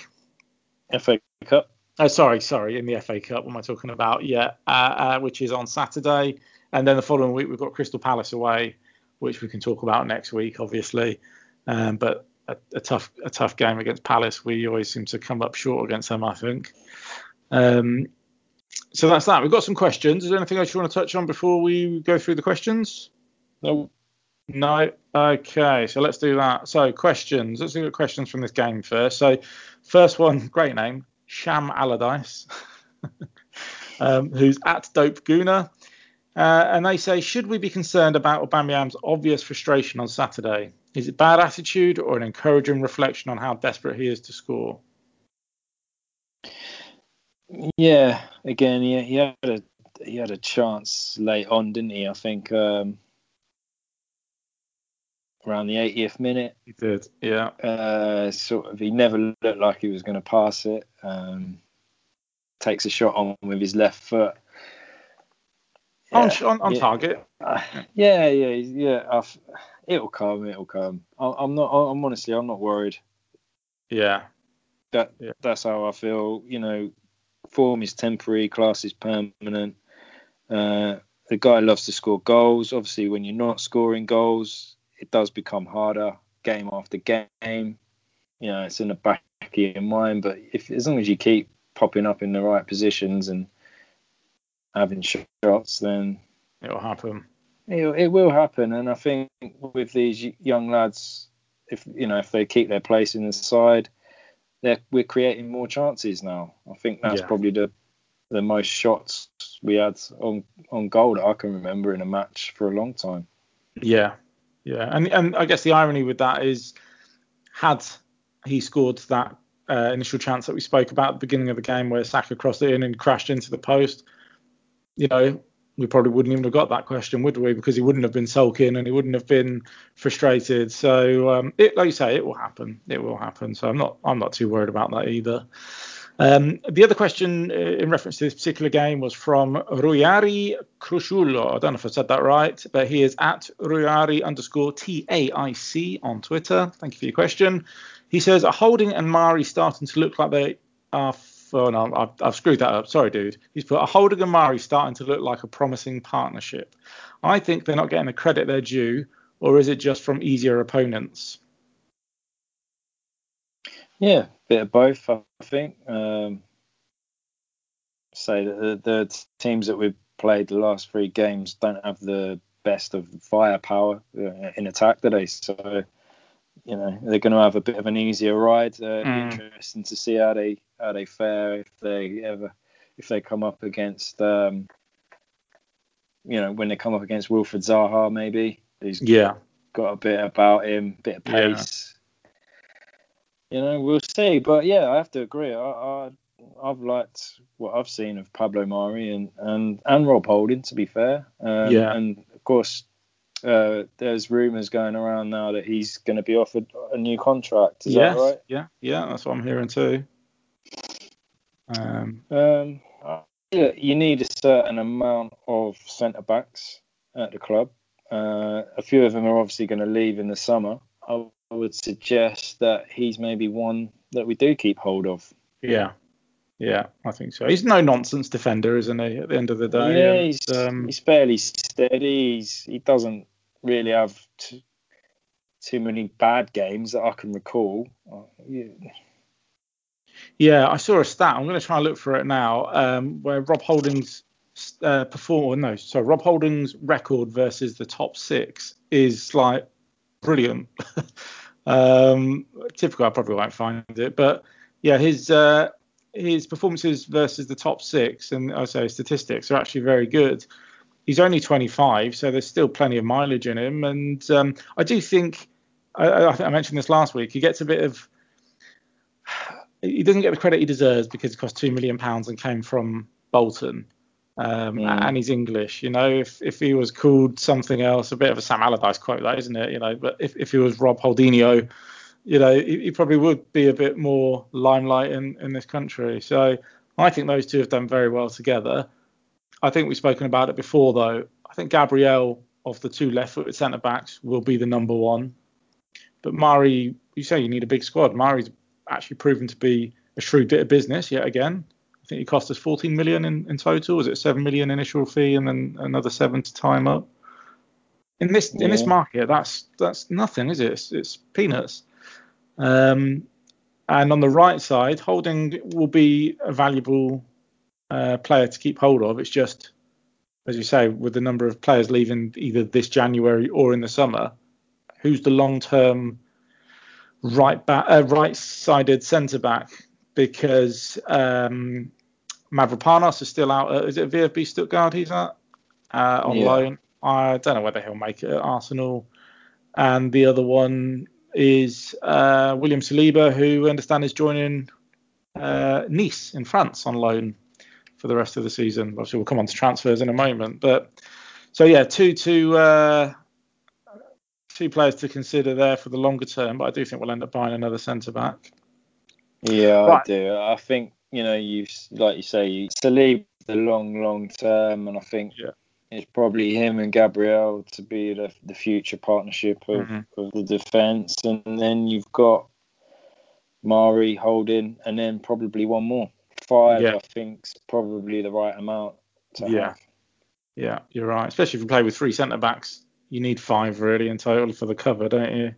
FA Cup. Oh, sorry, in the FA Cup. What am I talking about? Yeah, which is on Saturday, and then the following week we've got Crystal Palace away, which we can talk about next week, obviously. But a tough game against Palace. We always seem to come up short against them, I think. So that's that. We've got some questions. Is there anything else you want to touch on before we go through the questions? No. Okay, so let's do that. So questions. Let's look at questions from this game first. So first one, great name, Sham Allardyce, who's at Dope Guna. And they say, should we be concerned about Aubameyang's obvious frustration on Saturday? Is it bad attitude or an encouraging reflection on how desperate he is to score? Yeah, again, he had a chance late on, didn't he? I think around the 80th minute. He did, yeah. He never looked like he was going to pass it. Takes a shot on with his left foot. Yeah, on target. Yeah. It'll come. I'm not worried. Yeah. That's how I feel. You know, form is temporary, class is permanent. The guy loves to score goals. Obviously, when you're not scoring goals, it does become harder game after game. You know, it's in the back of your mind. But as long as you keep popping up in the right positions and having shots, then it'll happen. It will happen. And I think with these young lads, if they keep their place in the side, we're creating more chances now. I think that's probably the most shots we had on goal that I can remember in a match for a long time. Yeah. And I guess the irony with that is, had he scored that initial chance that we spoke about at the beginning of the game where Saka crossed it in and crashed into the post, you know, we probably wouldn't even have got that question, would we? Because he wouldn't have been sulking and he wouldn't have been frustrated. So, like you say, it will happen. So I'm not too worried about that either. The other question in reference to this particular game was from Ruyari Cruciulo. I don't know if I said that right, but he is at Ruyari_TAIC on Twitter. Thank you for your question. He says, are Holding and Mari starting to look like they are... Oh, no, I've screwed that up. Sorry, dude. He's put, a Holding and Mari starting to look like a promising partnership. I think they're not getting the credit they're due, or is it just from easier opponents? Yeah, bit of both, I think. Say that the teams that we've played the last three games don't have the best of firepower in attack today, so... You know, they're going to have a bit of an easier ride. Interesting to see how they fare if they come up against when they come up against Wilfred Zaha, maybe he's got a bit about him, bit of pace. Yeah. You know, we'll see. But yeah, I have to agree. I've liked what I've seen of Pablo Mari and Rob Holding, to be fair. And of course. There's rumours going around now that he's going to be offered a new contract. Is that right? Yeah, that's what I'm hearing too. You need a certain amount of centre-backs at the club. A few of them are obviously going to leave in the summer. I would suggest that he's maybe one that we do keep hold of. Yeah, I think so. He's no nonsense defender, isn't he, at the end of the day? Yeah, and, he's fairly steady. He doesn't really have too many bad games that I can recall. Yeah, I saw a stat. I'm going to try and look for it now. Where Rob Holding's Rob Holding's record versus the top six is like brilliant. Typical. I probably won't find it, but yeah, his performances versus the top six and I say statistics are actually very good. He's only 25, so there's still plenty of mileage in him. And I do think, I mentioned this last week, he doesn't get the credit he deserves because it cost £2 million and came from Bolton. And he's English. You know, if he was called something else, a bit of a Sam Allardyce quote, that isn't it? You know, but if he was Rob Holdinho, you know, he probably would be a bit more limelight in this country. So I think those two have done very well together. I think we've spoken about it before, though. I think Gabriel, of the two left-footed centre-backs, will be the number one. But Mari, you say you need a big squad. Mari's actually proven to be a shrewd bit of business yet again. I think he cost us 14 million in total. Was it 7 million initial fee and then another 7 to time up? In this market, that's nothing, is it? It's peanuts. And on the right side, Holding will be a valuable player to keep hold of. It's just, as you say, with the number of players leaving either this January or in the summer, who's the long-term right-sided centre-back? Because Mavropanos is still out. Is it VfB Stuttgart he's at? on loan. I don't know whether he'll make it at Arsenal. And the other one is William Saliba, who I understand is joining Nice in France on loan for the rest of the season. Obviously, we'll come on to transfers in a moment. But so, yeah, two players to consider there for the longer term. But I do think we'll end up buying another centre-back. Yeah, right. I do. I think, you say, Saliba the long term. And I think it's probably him and Gabriel to be the future partnership of the defence. And then you've got Mari, Holding, and then probably one more. Five, I think, is probably the right amount to have. Yeah, you're right. Especially if you play with three centre-backs, you need five really in total for the cover, don't you?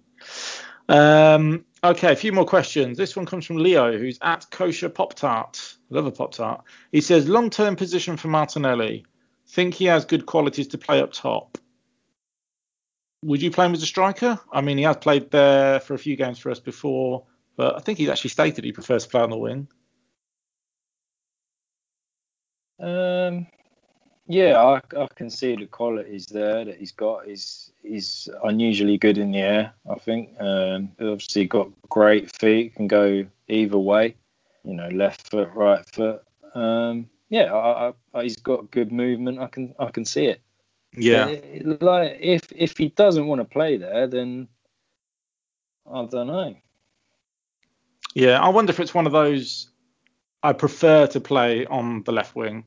Okay, a few more questions. This one comes from Leo, who's at Kosher Pop Tart. Love a Pop Tart. He says, long-term position for Martinelli. Think he has good qualities to play up top. Would you play him as a striker? I mean, he has played there for a few games for us before, but I think he's actually stated he prefers to play on the wing. I can see the qualities there that he's got. He's unusually good in the air, I think. Obviously got great feet, can go either way, left foot, right foot. He's got good movement. I can see it. Yeah. Like if he doesn't want to play there, then I don't know. Yeah, I wonder if it's one of those. I prefer to play on the left wing,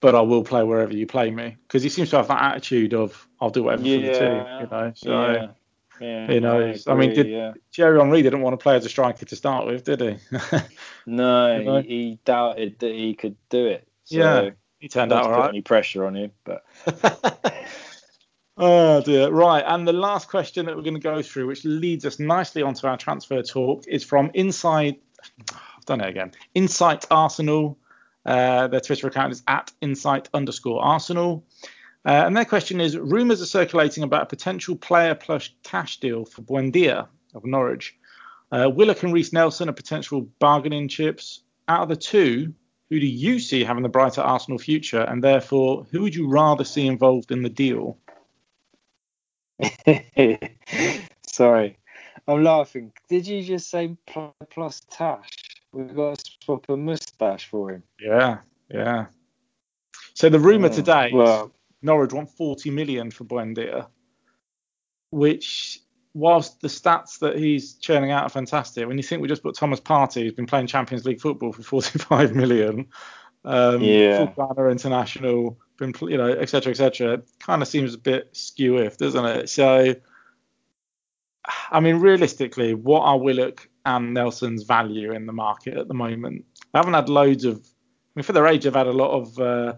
but I will play wherever you play me, because he seems to have that attitude of I'll do whatever for the team. Thierry Henry didn't want to play as a striker to start with, did he? No, he doubted that he could do it. So yeah, he turned out all right. Put any pressure on him, but. Oh dear. Right, and the last question that we're going to go through, which leads us nicely onto our transfer talk, is from Inside. I've done it again. Insight Arsenal. Their Twitter account is at @insight_Arsenal. And their question is, rumours are circulating about a potential player plus cash deal for Buendia of Norwich. Willock and Reese Nelson are potential bargaining chips. Out of the two, who do you see having the brighter Arsenal future? And therefore, who would you rather see involved in the deal? Sorry, I'm laughing. Did you just say plus Tash? We've got to swap a moustache for him. Yeah. So the rumour today is Norwich want 40 million for Buendia, which, whilst the stats that he's churning out are fantastic, when you think we just put Thomas Partey, who's been playing Champions League football for 45 million, full banner international, been, etc., it kind of seems a bit skew-if, doesn't it? So, I mean, realistically, what are Willock and Nelson's value in the market at the moment? They haven't had loads of, for their age, they've had a lot of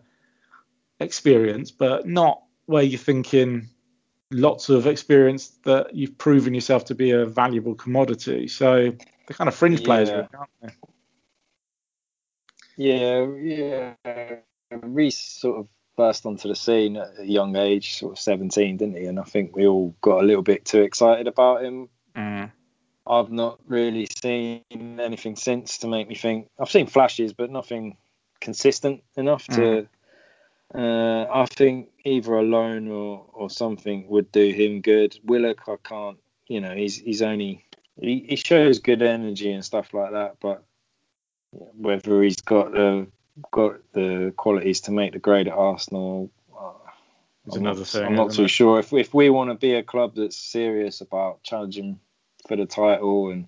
experience, but not where you're thinking lots of experience that you've proven yourself to be a valuable commodity. So they're kind of fringe players, really, aren't they? Yeah. Reece sort of burst onto the scene at a young age, sort of 17, didn't he? And I think we all got a little bit too excited about him. Mm. I've not really seen anything since to make me think. I've seen flashes, but nothing consistent enough to. I think either a loan or something would do him good. Willock, I can't. He's only. He shows good energy and stuff like that, but whether he's got the qualities to make the grade at Arsenal is another thing. I'm not too sure. If we want to be a club that's serious about challenging for the title and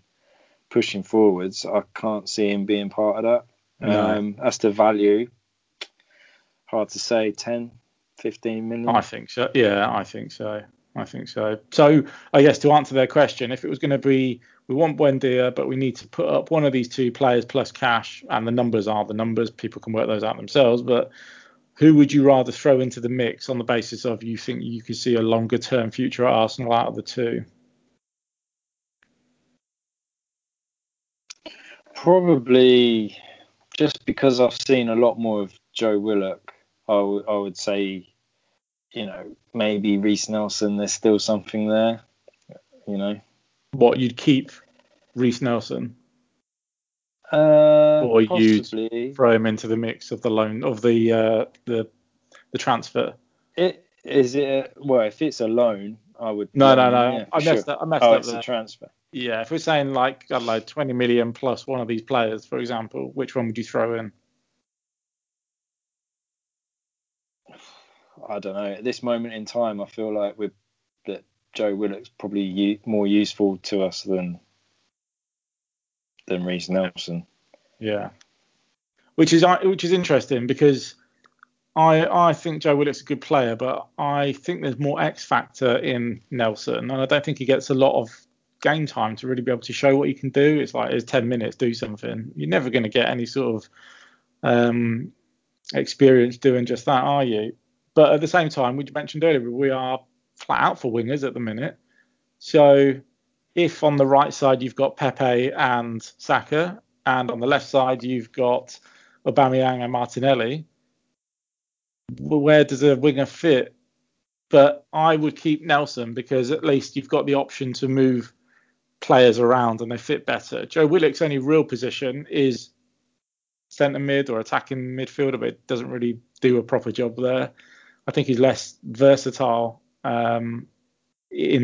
pushing forwards, I can't see him being part of that. No. As to value, hard to say. 10, 15 million. I think so. Yeah, I think so. So I guess to answer their question, if it was going to be, we want Buendia, but we need to put up one of these two players plus cash, and the numbers are the numbers. People can work those out themselves. But who would you rather throw into the mix on the basis of you think you could see a longer term future at Arsenal out of the two? Probably, just because I've seen a lot more of Joe Willock, I would say, maybe Reese Nelson, there's still something there, What, you'd keep Reese Nelson? Or possibly. You'd throw him into the mix of the loan, of the transfer? If it's a loan, I would. No. Yeah, I messed up. Oh, it's a transfer. Yeah, if we're saying like, I don't know, 20 million plus one of these players, for example, which one would you throw in? I don't know. At this moment in time, I feel like that Joe Willock's probably more useful to us than Reese Nelson. Yeah, which is interesting because I think Joe Willock's a good player, but I think there's more X factor in Nelson, and I don't think he gets a lot of game time to really be able to show what he can do. It's like, it's 10 minutes, do something. You're never going to get any sort of experience doing just that, are you? But at the same time, we mentioned earlier, we are flat out for wingers at the minute. So if on the right side you've got Pepe and Saka, and on the left side you've got Aubameyang and Martinelli, where does a winger fit? But I would keep Nelson because at least you've got the option to move players around and they fit better. Joe Willock's only real position is centre mid or attacking midfielder, but it doesn't really do a proper job there. I think he's less versatile in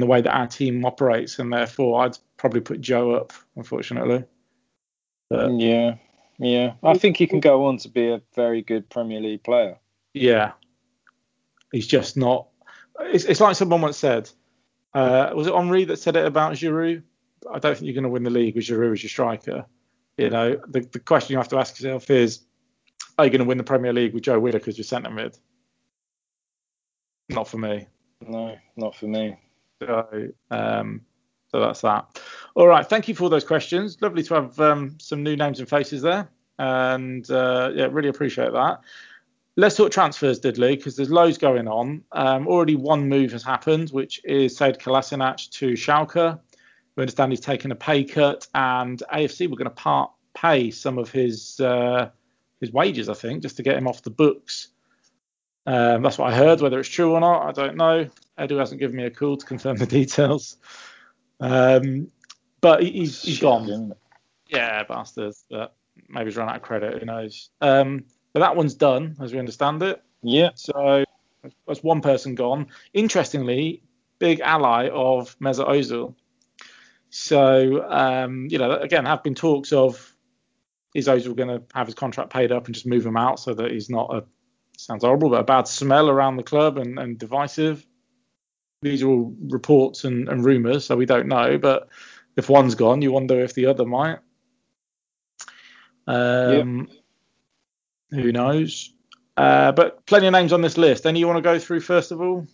the way that our team operates, and therefore I'd probably put Joe up, unfortunately. But, yeah. I think he can go on to be a very good Premier League player. Yeah. He's just not. It's like someone once said, was it Henri that said it about Giroud? I don't think you're going to win the league with Giroud as your striker. You know, the question you have to ask yourself is, are you going to win the Premier League with Joe Willock as your centre mid? Not for me. No, not for me. So that's that. All right. Thank you for all those questions. Lovely to have some new names and faces there. And really appreciate that. Let's talk transfers, Diddley, because there's loads going on. Already one move has happened, which is Sead Kolasinac to Schalke. We understand he's taken a pay cut, and AFC were going to pay some of his wages, I think, just to get him off the books. That's what I heard. Whether it's true or not, I don't know. Edu hasn't given me a call to confirm the details. But he's gone. Yeah, bastards. But maybe he's run out of credit. Who knows? But that one's done, as we understand it. Yeah. So that's one person gone. Interestingly, big ally of Meso Ozil. So, again, have been talks of, is Ozil going to have his contract paid up and just move him out so that he's not sounds horrible, but a bad smell around the club and divisive. These are all reports and rumours, so we don't know. But if one's gone, you wonder if the other might. Yeah. Who knows? But plenty of names on this list. Any you want to go through first of all?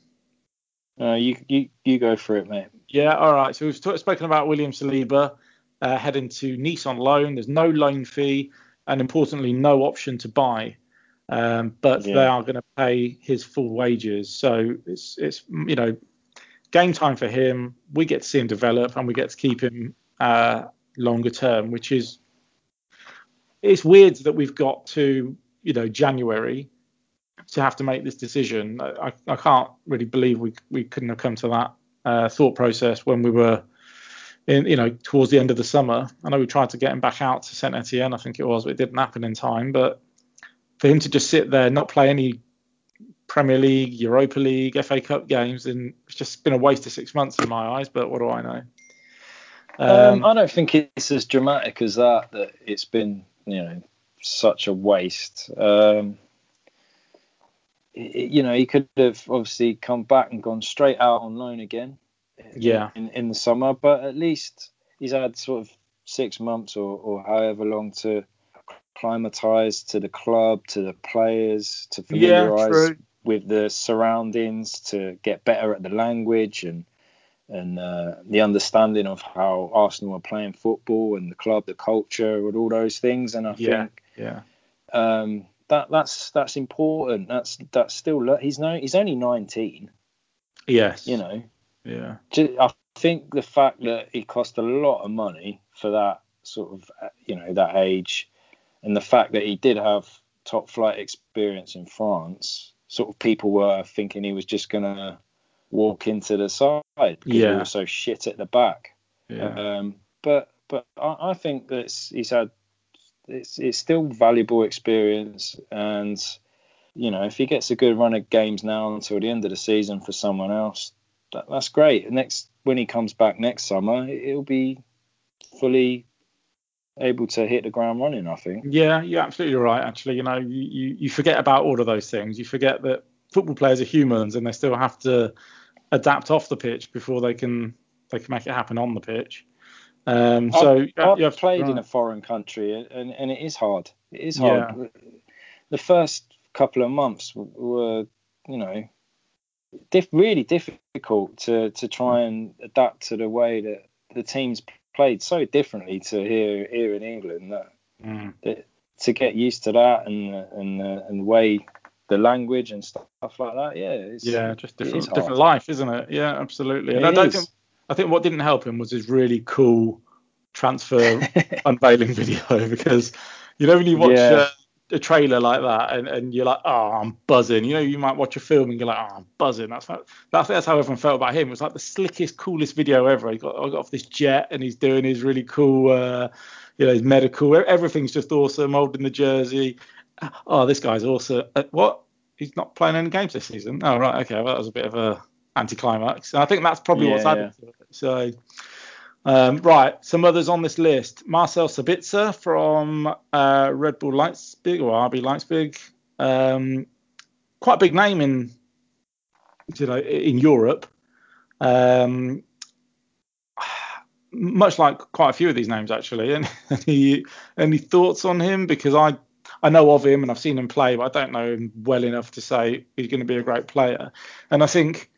You go for it, mate. Yeah, all right. So we've spoken about William Saliba heading to Nice on loan. There's no loan fee and, importantly, no option to buy. But they are going to pay his full wages. So it's game time for him. We get to see him develop and we get to keep him longer term, which is – it's weird that we've got to – January to have to make this decision. I can't really believe we couldn't have come to that thought process when we were in, towards the end of the summer. I know we tried to get him back out to Saint Etienne, I think it was, but it didn't happen in time. But for him to just sit there, not play any Premier League, Europa League, FA Cup games, and it's just been a waste of 6 months in my eyes. But what do I know? I don't think it's as dramatic as that it's been, such a waste. He could have obviously come back and gone straight out on loan again in the summer, but at least he's had sort of 6 months or however long to acclimatise to the club, to the players, to familiarise with the surroundings, to get better at the language and the understanding of how Arsenal are playing football and the club, the culture, and all those things. And I think that's important. That's still, he's only 19. Yes. Yeah. I think the fact that he cost a lot of money for that sort of, that age, and the fact that he did have top flight experience in France, sort of people were thinking he was just going to walk into the side because he was so shit at the back. Yeah. But I think that it's still valuable experience, and you know, if he gets a good run of games now until the end of the season for someone else, that's great. Next, when he comes back next summer, he'll be fully able to hit the ground running, I think. Yeah, you're absolutely right, actually. You know, you forget about all of those things. You forget that football players are humans and they still have to adapt off the pitch before they can make it happen on the pitch. I've played in a foreign country and it is hard. It is hard. Yeah. The first couple of months were, you know, really difficult to try and adapt to the way that the teams played so differently to here in England. That to get used to that and way the language and stuff like that. Yeah, just different life, isn't it? Yeah, absolutely. And I think what didn't help him was his really cool transfer unveiling video, because you know when you watch. Yeah. A trailer like that and you're like, oh, I'm buzzing. You know, you might watch a film and you're like, oh, I'm buzzing. That's how everyone felt about him. It was like the slickest, coolest video ever. I got off this jet and he's doing his really cool, his medical. Everything's just awesome. Holding the jersey. Oh, this guy's awesome. What? He's not playing any games this season. Oh, right. Okay. Well, that was a bit of a anticlimax. And I think that's probably what's happened to it. So... right, some others on this list. Marcel Sabitzer from Red Bull Leipzig, or RB Leipzig. Quite a big name in Europe. Much like quite a few of these names, actually. Any thoughts on him? Because I know of him and I've seen him play, but I don't know him well enough to say he's going to be a great player. And I think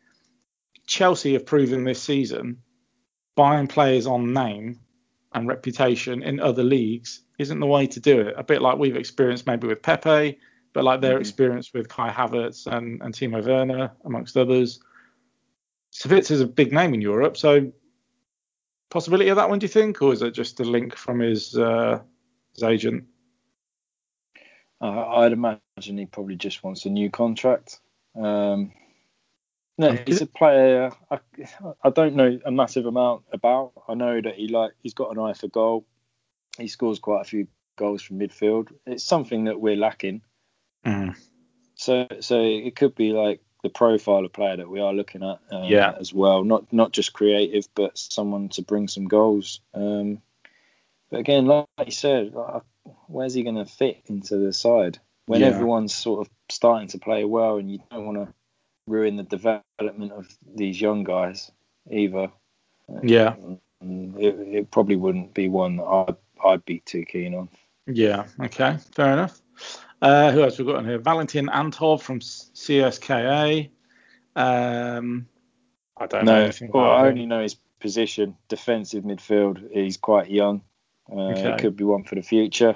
Chelsea have proven this season... buying players on name and reputation in other leagues isn't the way to do it. A bit like we've experienced maybe with Pepe, but like their experience with Kai Havertz and Timo Werner, amongst others. Savitz is a big name in Europe, so possibility of that one, do you think? Or is it just a link from his agent? I'd imagine he probably just wants a new contract. No, he's a player I don't know a massive amount about. I know that he's got an eye for goal. He scores quite a few goals from midfield. It's something that we're lacking. So it could be like the profile of player that we are looking at as well. Not just creative, but someone to bring some goals. But again, like you said, where's he going to fit into the side? When everyone's sort of starting to play well and you don't want to ruin the development of these young guys either. It probably wouldn't be one that I'd be too keen on. Okay, fair enough. Who else we've got on here? Valentin Antov from CSKA. I don't know anything about him. I only know his position, defensive midfield. He's quite young. It could be one for the future.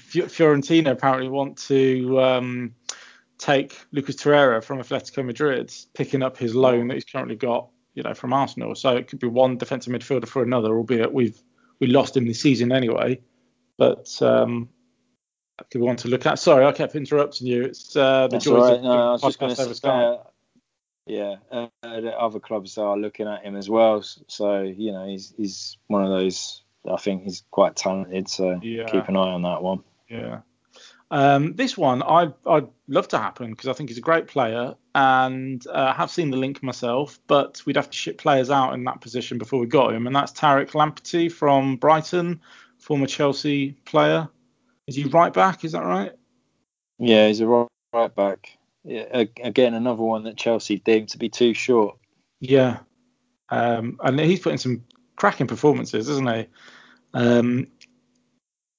Fiorentina apparently want to take Lucas Torreira from Atletico Madrid, picking up his loan that he's currently got, from Arsenal. So it could be one defensive midfielder for another, albeit we lost him this season anyway. But that could be one to look at. Sorry, I kept interrupting you. It's the joys of I was just going to say, the other clubs are looking at him as well. So he's one of those. I think he's quite talented, so keep an eye on that one. Yeah. This one I'd love to happen because I think he's a great player and I have seen the link myself, but we'd have to ship players out in that position before we got him, and that's Tariq Lamptey from Brighton, former Chelsea player. Is he right back? Is that right? Yeah, he's a right back. Yeah, again, another one that Chelsea deemed to be too short. Yeah. And he's putting some cracking performances, isn't he?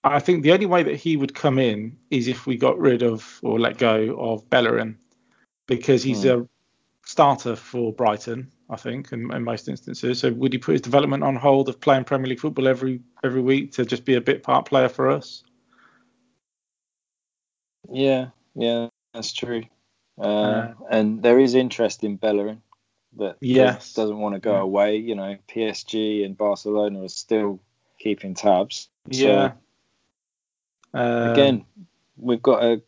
I think the only way that he would come in is if we got rid of or let go of Bellerin, because he's a starter for Brighton, I think, in most instances. So would he put his development on hold of playing Premier League football every week to just be a bit part player for us? Yeah, that's true. And there is interest in Bellerin. That doesn't want to go away. PSG and Barcelona are still keeping tabs. So again, we've got to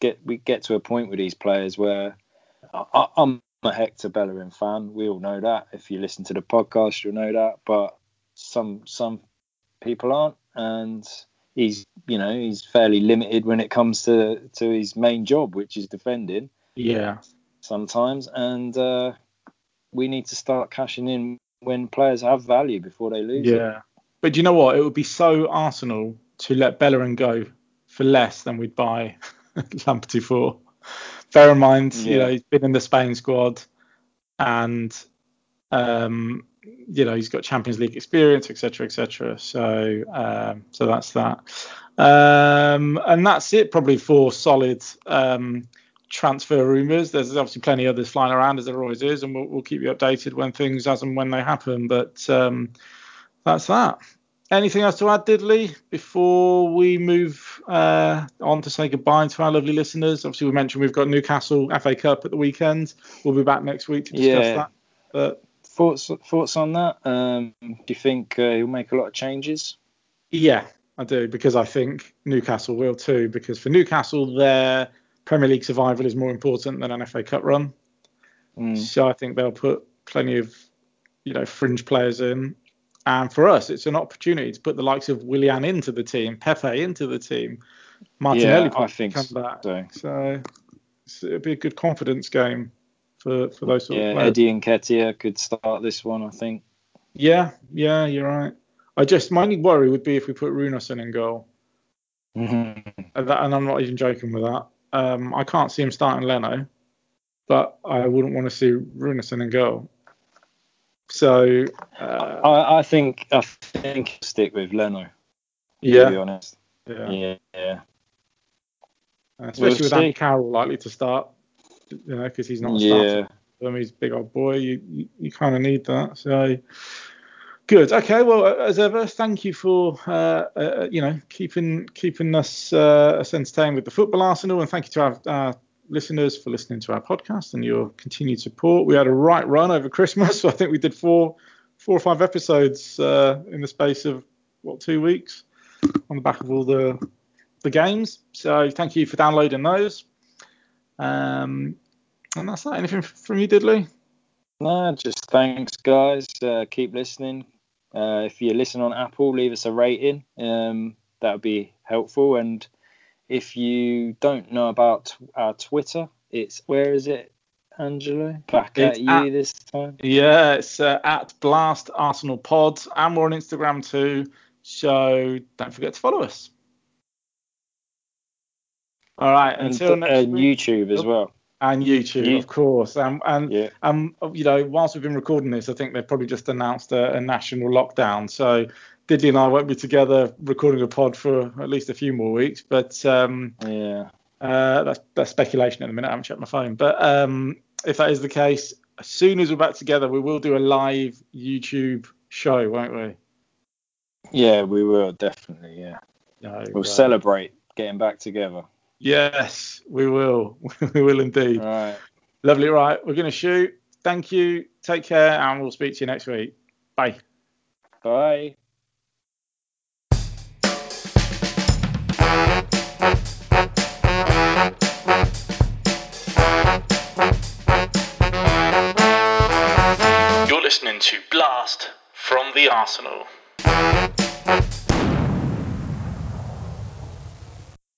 get to a point with these players where I'm a Hector Bellerin fan. We all know that. If you listen to the podcast, you'll know that. But some people aren't, and he's fairly limited when it comes to his main job, which is defending. Yeah. Sometimes, and we need to start cashing in when players have value before they lose. Yeah. It. But do you know what? It would be so Arsenal to let Bellerin go for less than we'd buy Lamptey for. Bear in mind, yeah. You know, he's been in the Spain squad, and you know, he's got Champions League experience, etc., etc. So that's that. And that's it probably for solid transfer rumours. There's obviously plenty others flying around, as there always is, and we'll keep you updated when things as and when they happen. But that's that. Anything else to add, Diddley, before we move on to say goodbye to our lovely listeners? Obviously, we mentioned we've got Newcastle FA Cup at the weekend. We'll be back next week to discuss that. But thoughts on that? Do you think he'll make a lot of changes? Yeah, I do, because I think Newcastle will too. Because for Newcastle, their Premier League survival is more important than an FA Cup run. So I think they'll put plenty of, you know, fringe players in. And for us, it's an opportunity to put the likes of Willian into the team, Pepe into the team, Martinelli probably come back. So it'll be a good confidence game for those sort of players. Eddie and Nketiah could start this one, I think. Yeah, you're right. My only worry would be if we put Runarsson in goal. And I'm not even joking with that. I can't see him starting Leno, but I wouldn't want to see Runarsson in goal. So I think I'll stick with Leno. Yeah. To be honest. Yeah. Especially with Andy Carroll likely to start, you know, because he's not a starter. I mean, he's a big old boy. You kind of need that. So good. Okay. Well, as ever, thank you for keeping us entertained with the football Arsenal, and thank you to our listeners for listening to our podcast and your continued support. We had a right run over Christmas, so I think we did four or five episodes in the space of 2 weeks on the back of all the games. So thank you for downloading those, and that's that. Anything from you, Diddley? No, just thanks, guys. Keep listening. If you listen on Apple, leave us a rating. That would be helpful. And if you don't know about our Twitter, where is it, Angelo? Back at you this time. Yeah, it's at Blast Arsenal Pod, and we're on Instagram too. So don't forget to follow us. All right, until next week. YouTube as well. And YouTube, of course. You know, whilst we've been recording this, I think they've probably just announced a national lockdown. So Diddley and I won't be together recording a pod for at least a few more weeks, but that's speculation at the minute. I haven't checked my phone, but if that is the case, as soon as we're back together, we will do a live YouTube show, won't we? Yeah, we will definitely. Yeah, we'll celebrate getting back together. Yes, we will. We will indeed. All right. Lovely. Right, we're going to shoot. Thank you. Take care, and we'll speak to you next week. Bye. Bye. Listening to Blast from the Arsenal.